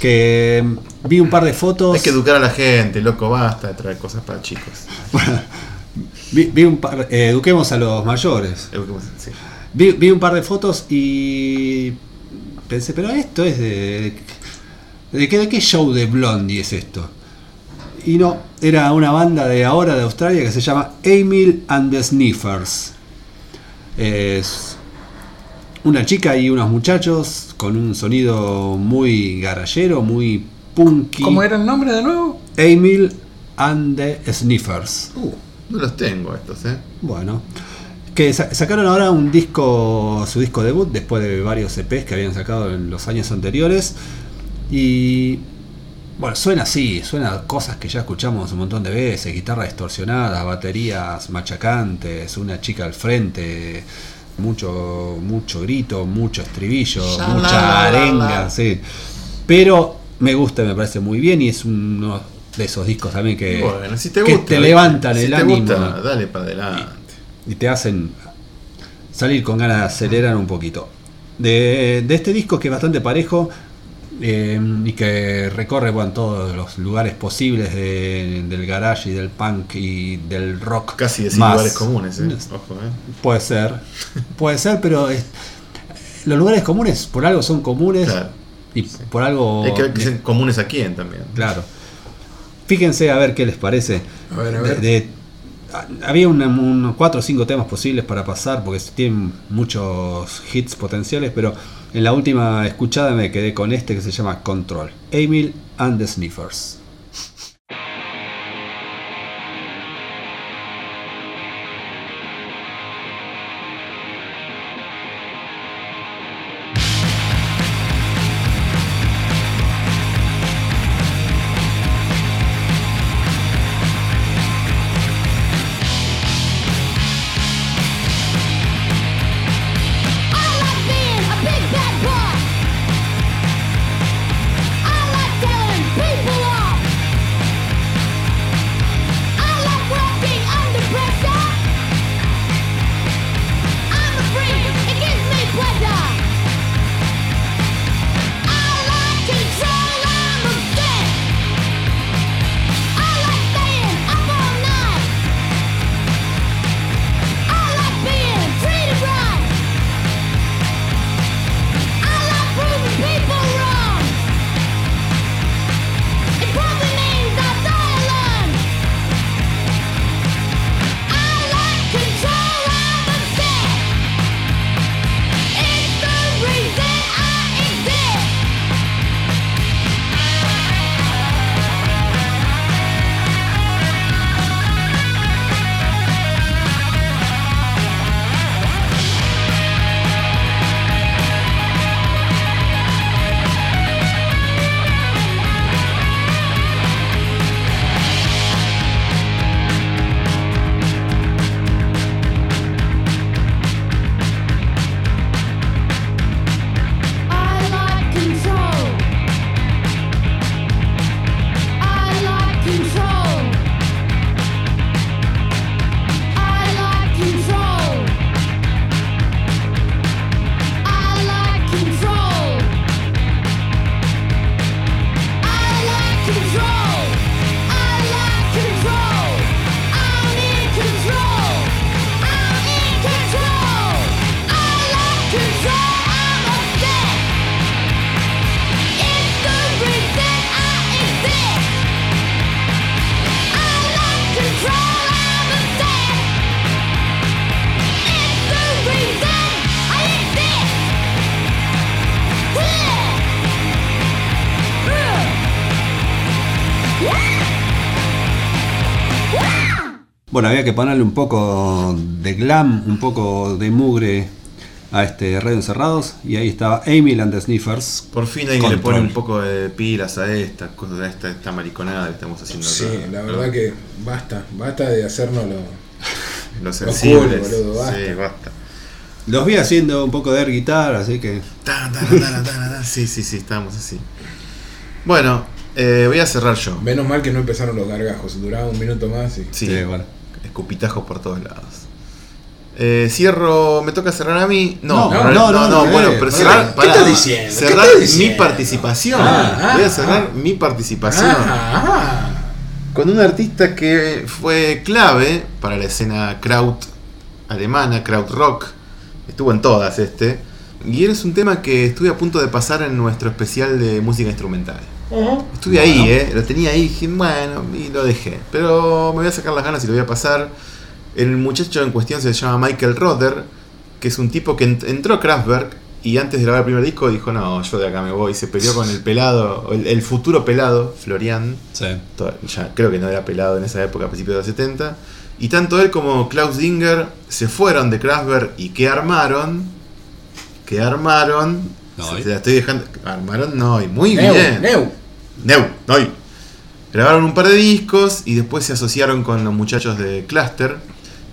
que vi un par de fotos. Hay que educar a la gente, loco, basta de traer cosas para chicos. Bueno, vi un par, eduquemos a los mayores. Sí. Vi un par de fotos y pensé, pero esto es de qué show de Blondie es esto. Y no, era una banda de ahora de Australia que se llama Emily and the Sniffers. Es una chica y unos muchachos con un sonido muy garallero, muy punky. ¿Cómo era el nombre de nuevo? Emily and the Sniffers. No los tengo estos, Bueno, que sacaron ahora un disco, su disco debut, después de varios EPs que habían sacado en los años anteriores. Y bueno, suena así, suena cosas que ya escuchamos un montón de veces, guitarras distorsionadas, baterías machacantes, una chica al frente, mucho grito, mucho estribillo, mucha arenga, sí. Pero me gusta, me parece muy bien y es uno de esos discos también que, bueno, si te gusta, que te levantan el ánimo. Gusta, dale para adelante. Y te hacen salir con ganas de acelerar un poquito. De este disco que es bastante parejo y que recorre todos los lugares posibles del garage y del punk y del rock. Casi decir lugares comunes, Ojo, Puede ser, pero los lugares comunes por algo son comunes. Claro, y sí. Por algo... Hay que ver que sean comunes a quién también. Claro. Fíjense a ver qué les parece. A ver. Había unos 4 o 5 temas posibles para pasar porque tienen muchos hits potenciales, pero en la última escuchada me quedé con este que se llama Control, Emily and the Sniffers. People up! Bueno, había que ponerle un poco de glam, un poco de mugre a este Radio Encerrados. Y ahí estaba Emily and the Sniffers. Por fin alguien le pone un poco de pilas a estas cosas, a esta mariconada que estamos haciendo. Sí, acá, la verdad, ¿no? Que basta de hacernos los sensibles. Los cool, boludo, basta. Sí, basta. Los vi haciendo un poco de air guitar, así que... Sí, estábamos así. Bueno, voy a cerrar yo. Menos mal que no empezaron los gargajos, duraba un minuto más y... Sí, igual. Escupitajos por todos lados. Cierro, me toca cerrar a mí. No, bueno, pero cerrar. ¿Qué estás diciendo? Cerrar mi participación. Voy a cerrar mi participación con un artista que fue clave para la escena kraut alemana, kraut rock. Estuvo en todas y es un tema que estuve a punto de pasar en nuestro especial de música instrumental. Estuve ahí, lo tenía ahí, dije, bueno, y lo dejé. Pero me voy a sacar las ganas y lo voy a pasar. El muchacho en cuestión se llama Michael Rother, que es un tipo que entró a Kraftwerk y antes de grabar el primer disco dijo, no, yo de acá me voy. Se peleó con el pelado, el futuro pelado, Florian. Sí. Ya creo que no era pelado en esa época, a principios de los 70. Y tanto él como Klaus Dinger se fueron de Kraftwerk y ¿qué armaron? Se la estoy dejando. Armaron Neu, muy bien. Neu. Grabaron un par de discos y después se asociaron con los muchachos de Cluster.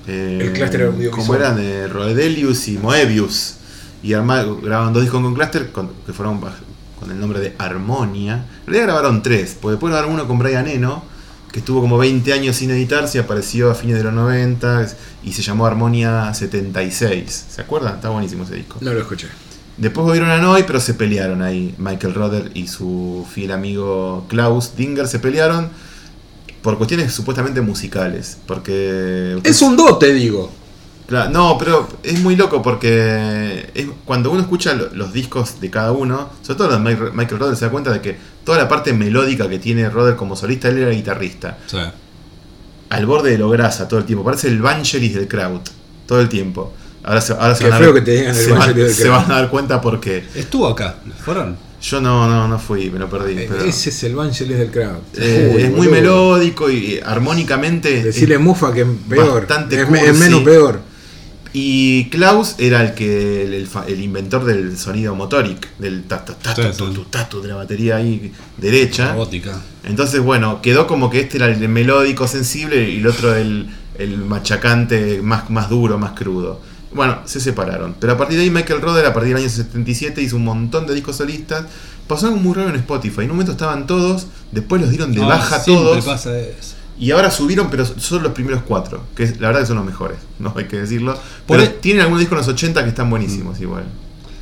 El Cluster era un disco. Como eran Roedelius y Moebius. Y grabaron dos discos con Cluster que fueron con el nombre de Harmonia. En realidad grabaron tres, porque después grabaron uno con Brian Eno, que estuvo como 20 años sin editarse, apareció a fines de los 90 y se llamó Harmonia 76. ¿Se acuerdan? Está buenísimo ese disco. No lo escuché. Después volvieron a Neu, pero se pelearon ahí. Michael Rother y su fiel amigo Klaus Dinger se pelearon por cuestiones supuestamente musicales. Porque es un dote, digo. Claro, no, pero es muy loco porque cuando uno escucha los discos de cada uno, sobre todo los de Michael Rother, se da cuenta de que toda la parte melódica que tiene Rother como solista, él era guitarrista. Sí. Al borde de lo grasa todo el tiempo. Parece el Vangelis del kraut todo el tiempo. Ahora se van a dar cuenta por qué. ¿Estuvo acá? ¿Fueron? Yo no fui, me lo perdí. Pero... Ese es el Vangelis del crowd. Es muy melódico y armónicamente. Decirle mufa que es peor. Es menos peor. Y Klaus era el inventor del sonido motoric, del tatu de la batería ahí derecha. Robótica. Entonces, bueno, quedó como que este era el melódico sensible y el otro el machacante más duro, más crudo. Bueno, se separaron. Pero a partir de ahí Michael Rother, a partir del año 77, hizo un montón de discos solistas. Pasó algo muy raro en Spotify. En un momento estaban todos, después los dieron de baja todos. Pasa eso. Y ahora subieron, pero solo los primeros 4. Que la verdad que son los mejores, no hay que decirlo. Pero tienen algunos discos en los 80 que están buenísimos igual.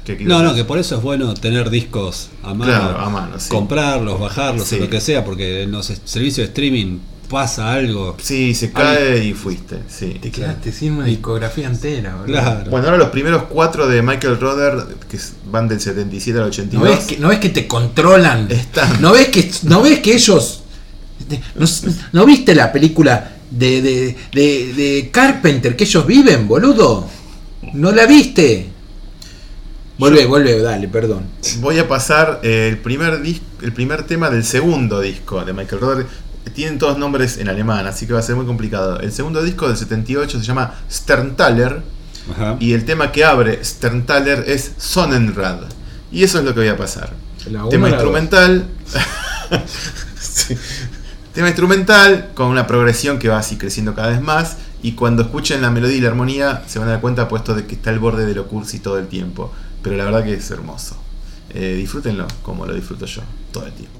Que por eso es bueno tener discos a mano. Claro, a mano, sí. Comprarlos, bajarlos, sí. O lo que sea, porque en los servicios de streaming... pasa algo. Sí, se cae y fuiste. Sí. Te quedaste sin una discografía entera, boludo. Claro. Bueno, ahora los primeros 4 de Michael Rother, que van del 77 al 82. ¿No ves que te controlan? Están. ¿No ves que ellos... ¿No viste la película de Carpenter que ellos viven, boludo? ¿No la viste? Vuelve, dale, perdón. Voy a pasar el primer tema del segundo disco de Michael Rother. Tienen todos nombres en alemán, así que va a ser muy complicado. El segundo disco del 78 se llama Sterntaler. Ajá. Y el tema que abre Sterntaler es Sonnenrad. Y eso es lo que voy a pasar. Tema instrumental. Sí. Tema instrumental con una progresión que va así creciendo cada vez más. Y cuando escuchen la melodía y la armonía se van a dar cuenta, puesto de que está al borde de lo cursi todo el tiempo. Pero la verdad que es hermoso. Disfrútenlo como lo disfruto yo todo el tiempo.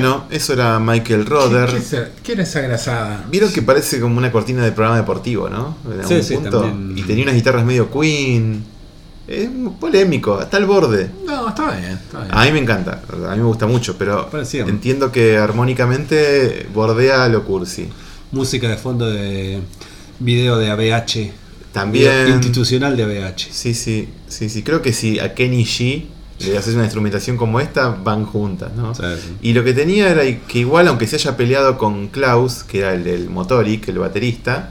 Bueno, eso era Michael Rother. ¿Qué era esa grasada? Vieron que parece como una cortina de programa deportivo, ¿no? Sí, punto. También. Y tenía unas guitarras medio Queen. Es polémico, hasta el borde. No, está bien. A mí me encanta, a mí me gusta mucho, pero parecían. Entiendo que armónicamente bordea lo cursi. Música de fondo de video de ABH. También. Institucional de ABH. Sí. Creo que si a Kenny G le haces una instrumentación como esta, van juntas, ¿no? Sí. Y lo que tenía era que igual, aunque se haya peleado con Klaus, que era el del Motorik, el baterista...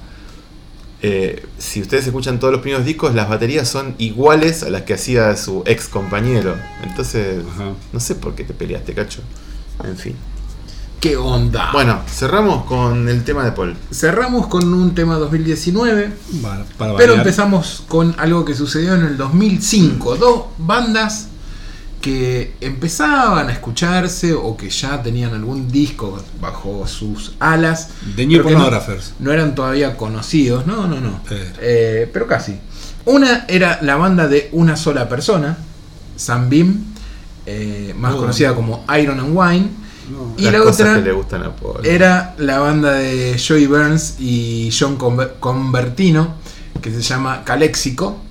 si ustedes escuchan todos los primeros discos, las baterías son iguales a las que hacía su ex compañero. Entonces, ajá, no sé por qué te peleaste, cacho. En fin. ¿Qué onda? Bueno, cerramos con el tema de Paul. Cerramos con un tema 2019. Bueno, para variar. Pero empezamos con algo que sucedió en el 2005. Dos bandas que empezaban a escucharse o que ya tenían algún disco bajo sus alas. The New Pornographers. No eran todavía conocidos, no. Pero casi. Una era la banda de una sola persona, Sam Beam, más conocida como Iron and Wine. No. Y la otra era la banda de Joey Burns y John Convertino, que se llama Caléxico.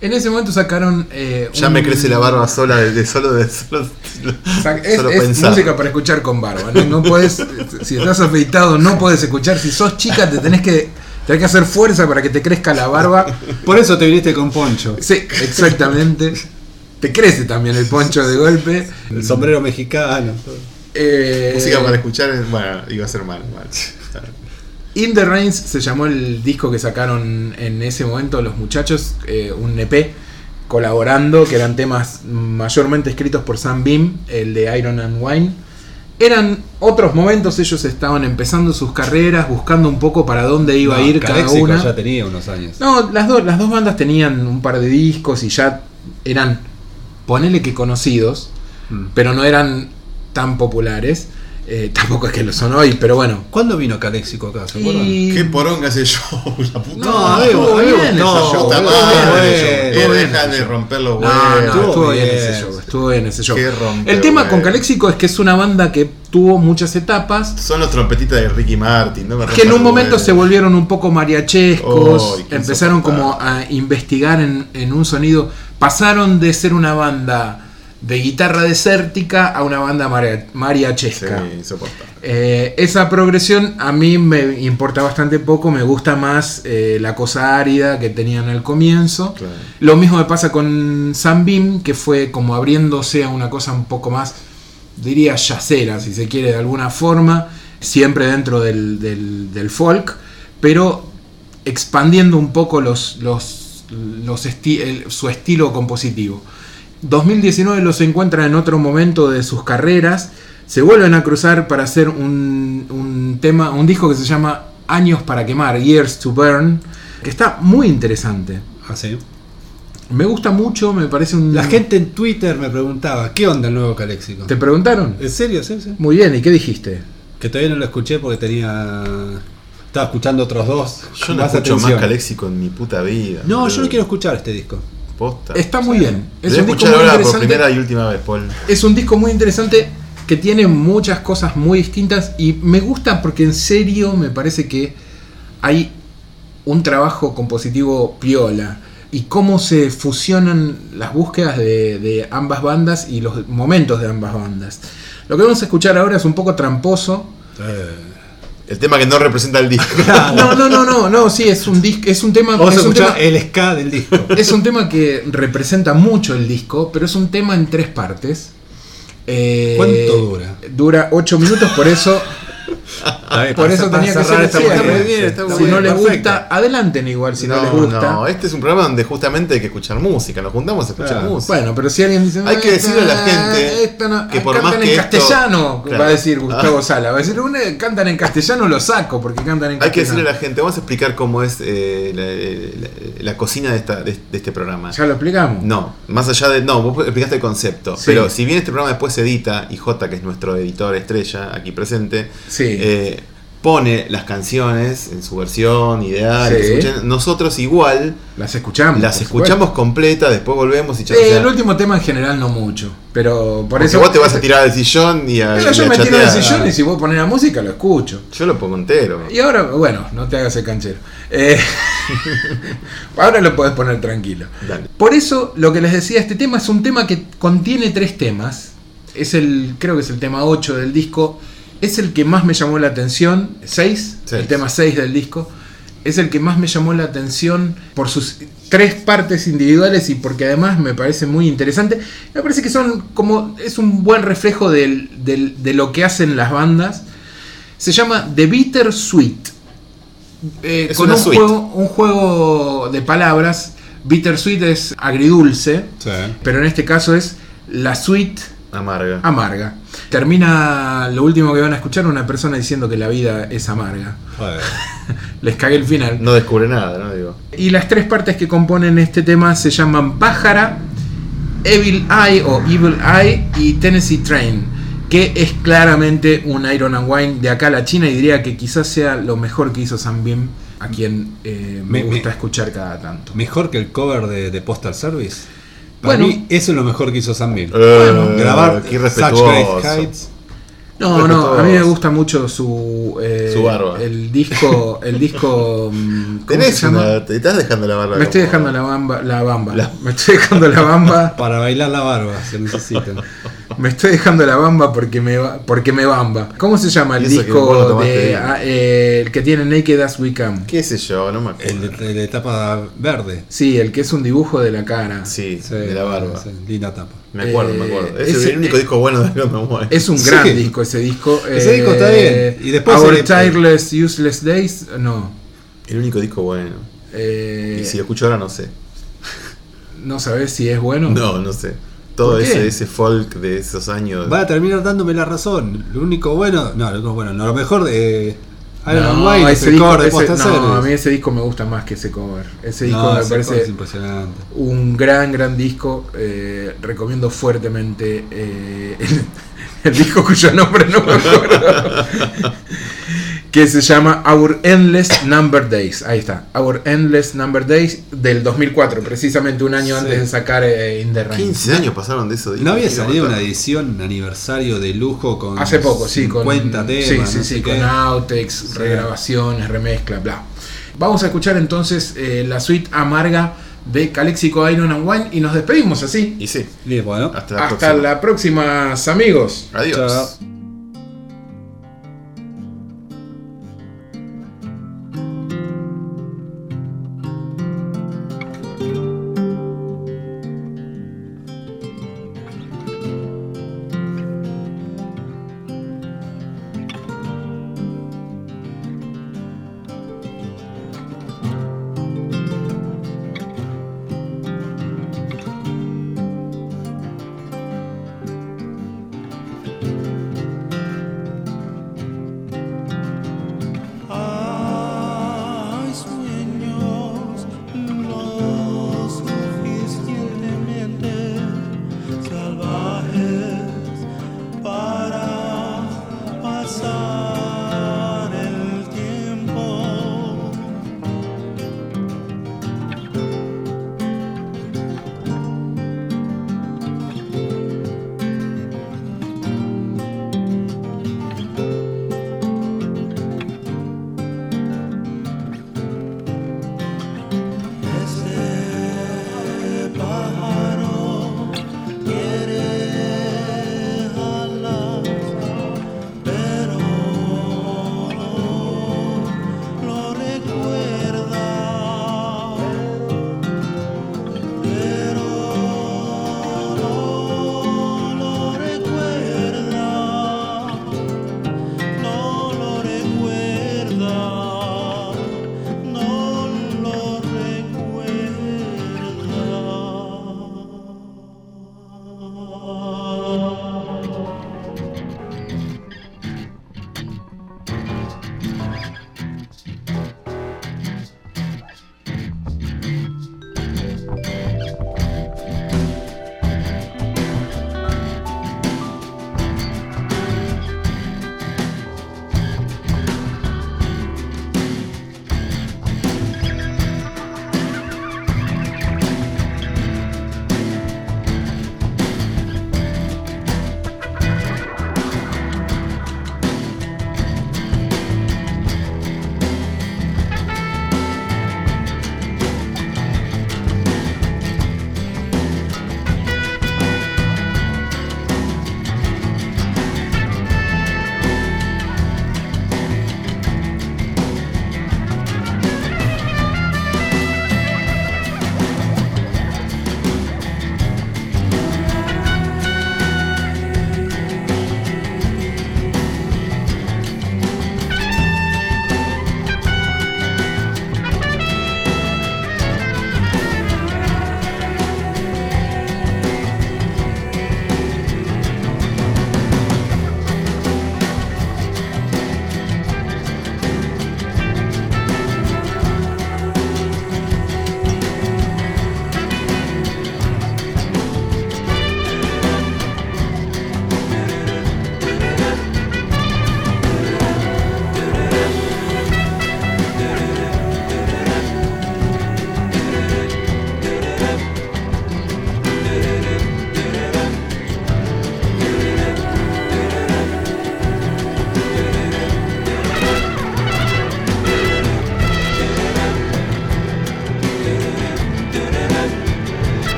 En ese momento sacaron... me crece la barba sola solo es música para escuchar con barba. No podés, si estás afeitado no podés escuchar. Si sos chica te tenés que hacer fuerza para que te crezca la barba. Por eso te viniste con poncho. Sí, exactamente. Te crece también el poncho de golpe. El sombrero mexicano. Música para escuchar, bueno, iba a ser mal. In the Rains se llamó el disco que sacaron en ese momento los muchachos, un EP colaborando, que eran temas mayormente escritos por Sam Beam, el de Iron and Wine. Eran otros momentos, ellos estaban empezando sus carreras, buscando un poco para dónde iba a ir cada una. Ya tenía unos años. No, las dos bandas tenían un par de discos y ya eran, ponele que conocidos, pero no eran tan populares. Tampoco es que lo son hoy, pero bueno. ¿Cuándo vino Caléxico acá? ¿Se acuerdan? ¿Qué poronga ese show? La puta. No, deja de romper los huevos. Estuvo bien ese show. El tema con Caléxico es que es una banda que tuvo muchas etapas. Son los trompetistas de Ricky Martin, ¿no? Que en un momento se volvieron un poco mariachescos. Empezaron como a investigar en un sonido. Pasaron de ser una banda de guitarra desértica a una banda mariachesca. Sí, esa progresión a mí me importa bastante poco. Me gusta más la cosa árida que tenían al comienzo. Claro. Lo mismo me pasa con Sam Beam, que fue como abriéndose a una cosa un poco más, diría, yacera, si se quiere, de alguna forma. Siempre dentro del folk, pero expandiendo un poco su estilo compositivo. 2019 los encuentran en otro momento de sus carreras, se vuelven a cruzar para hacer un disco que se llama Años para quemar, Years to Burn, que está muy interesante. ¿Ah, sí? Me gusta mucho, me parece un... La gente en Twitter me preguntaba, ¿qué onda el nuevo Caléxico? ¿Te preguntaron? ¿En serio? Sí. Muy bien, ¿y qué dijiste? Que todavía no lo escuché porque estaba escuchando otros dos. Yo no escucho más Caléxico en mi puta vida. No, pero... yo no quiero escuchar este disco. Posta. Está muy bien. Es un disco muy interesante. Por primera y última vez, Paul. Es un disco muy interesante que tiene muchas cosas muy distintas y me gusta porque en serio me parece que hay un trabajo compositivo piola y cómo se fusionan las búsquedas de ambas bandas y los momentos de ambas bandas. Lo que vamos a escuchar ahora es un poco tramposo. El tema que no representa el disco. No, sí, es un tema. Vamos a escuchar el ska del disco. Es un tema que representa mucho el disco, pero es un tema en tres partes. ¿Cuánto dura? Dura 8 minutos, por eso. Por eso tenía que ser esta muy bien. Si no les gusta, adelanten igual. Si no les gusta. No, este es un programa donde justamente hay que escuchar música. Nos juntamos a escuchar música. Bueno, pero si alguien dice. Hay que decirle a la gente que por más que. Cantan en castellano, va a decir Gustavo Sala. Va a decir, cantan en castellano, lo saco porque cantan en castellano. Hay que decirle a la gente, vamos a explicar cómo es la cocina de este programa. ¿Ya lo explicamos? No, más allá de. No, vos explicaste el concepto. Sí. Pero si bien este programa después se edita, y J, que es nuestro editor estrella aquí presente. Sí. pone las canciones en su versión ideal, nosotros igual las escuchamos completas, después volvemos y el último tema en general no mucho, pero por eso vos te vas a tirar al sillón y a pero yo me tiro al sillón y si vos ponés la música lo escucho, yo lo pongo entero. Y ahora, bueno, no te hagas el canchero, ahora lo podés poner tranquilo. Dale. Por eso lo que les decía, este tema es un tema que contiene 3 temas, creo que es el tema 8 del disco. Es el que más me llamó la atención, 6, el tema 6 del disco, es el que más me llamó la atención por sus 3 partes individuales y porque además me parece muy interesante. Me parece que es un buen reflejo de lo que hacen las bandas. Se llama The Bitter Sweet, con un juego de palabras. Bitter Sweet es agridulce, pero en este caso es la sweet amarga. Termina lo último que van a escuchar, una persona diciendo que la vida es amarga. Joder. Les cagué el final. No descubre nada, ¿no? Digo. Y las 3 partes que componen este tema se llaman Pájara, Evil Eye y Tennessee Train, que es claramente un Iron and Wine de acá a la China, y diría que quizás sea lo mejor que hizo Sam Beam, a quien me gusta escuchar cada tanto. ¿Mejor que el cover de Postal Service? Para mí, eso es lo mejor que hizo Sam Beam. Grabar Such Great Heights. No, a mí me gusta mucho su barba. El disco. Te estás dejando la barba. Me estoy dejando la bamba. Para bailar la barba se necesitan. Me estoy dejando la bamba porque me bamba. ¿Cómo se llama el disco el que tiene Naked As We Come? ¿Qué sé yo? No me acuerdo. El de tapa verde. Sí, el que es un dibujo de la cara. Sí, de la barba. Sí, linda tapa. Me acuerdo. Es el único disco bueno de Iron Man. Es un gran disco ese disco. Ese disco está bien. Y después Our Tireless Useless Days, no. El único disco bueno. Y si lo escucho ahora no sé. ¿No sabés si es bueno? No sé. Todo ese folk de esos años. Va a terminar dándome la razón. Lo único bueno. No, lo mejor de Iron and Wine es el cover de Postal Service. No, a mí ese disco me gusta más que ese cover. Ese disco es impresionante. Un gran disco. Recomiendo fuertemente el disco cuyo nombre no me acuerdo. Que se llama Our Endless Number Days. Ahí está, Our Endless Number Days del 2004, precisamente un año antes de sacar In The Rain. 15 años pasaron de eso. No había salido una edición aniversario de lujo con hace poco, 50 temas. Sí, con outtakes, regrabaciones, remezcla, bla. Vamos a escuchar entonces la suite amarga de Caléxico, Iron and Wine, y nos despedimos así. Y sí, y bueno, hasta la próxima, amigos. Adiós. Chao.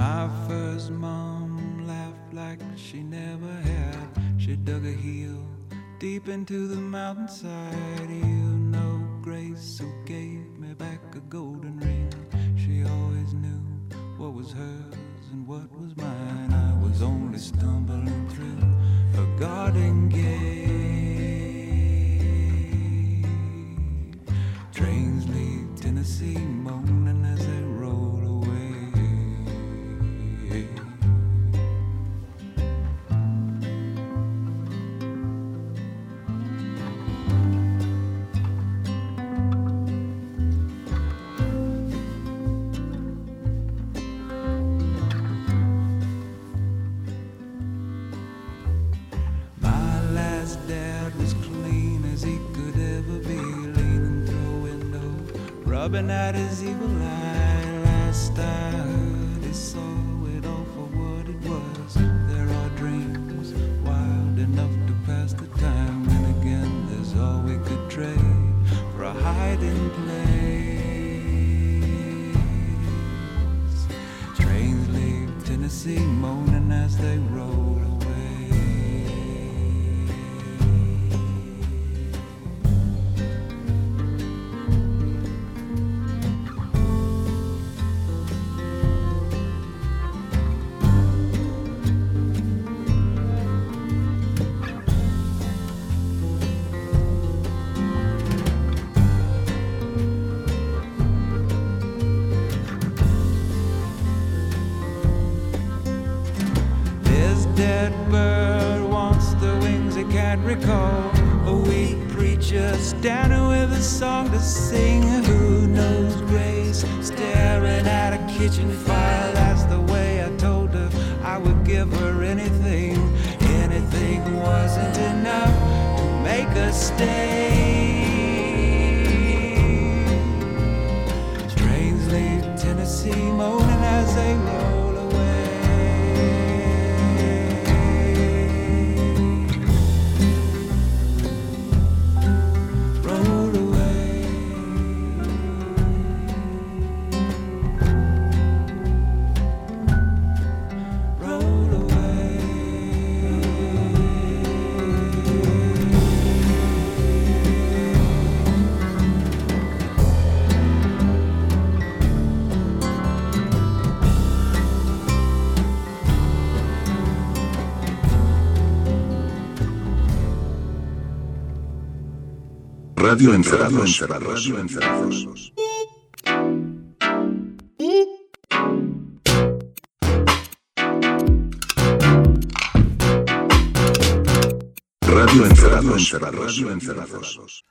My first mom laughed like she never had. She dug a heel deep into the mountainside. You know Grace who gave me back a golden ring. She always knew what was hers and what was mine. I was only stumbling through a garden gate. Trains leave Tennessee moaning as they roll away. Rubbing out his evil eye. Last I heard, he saw it all for what it was. There are dreams wild enough to pass the time, and again there's all we could trade for a hiding place. Trains leave Tennessee moaning as they roll away. Radio Encerrados, Radio Encerrados. Radio Encerrados, Radio Encerrados.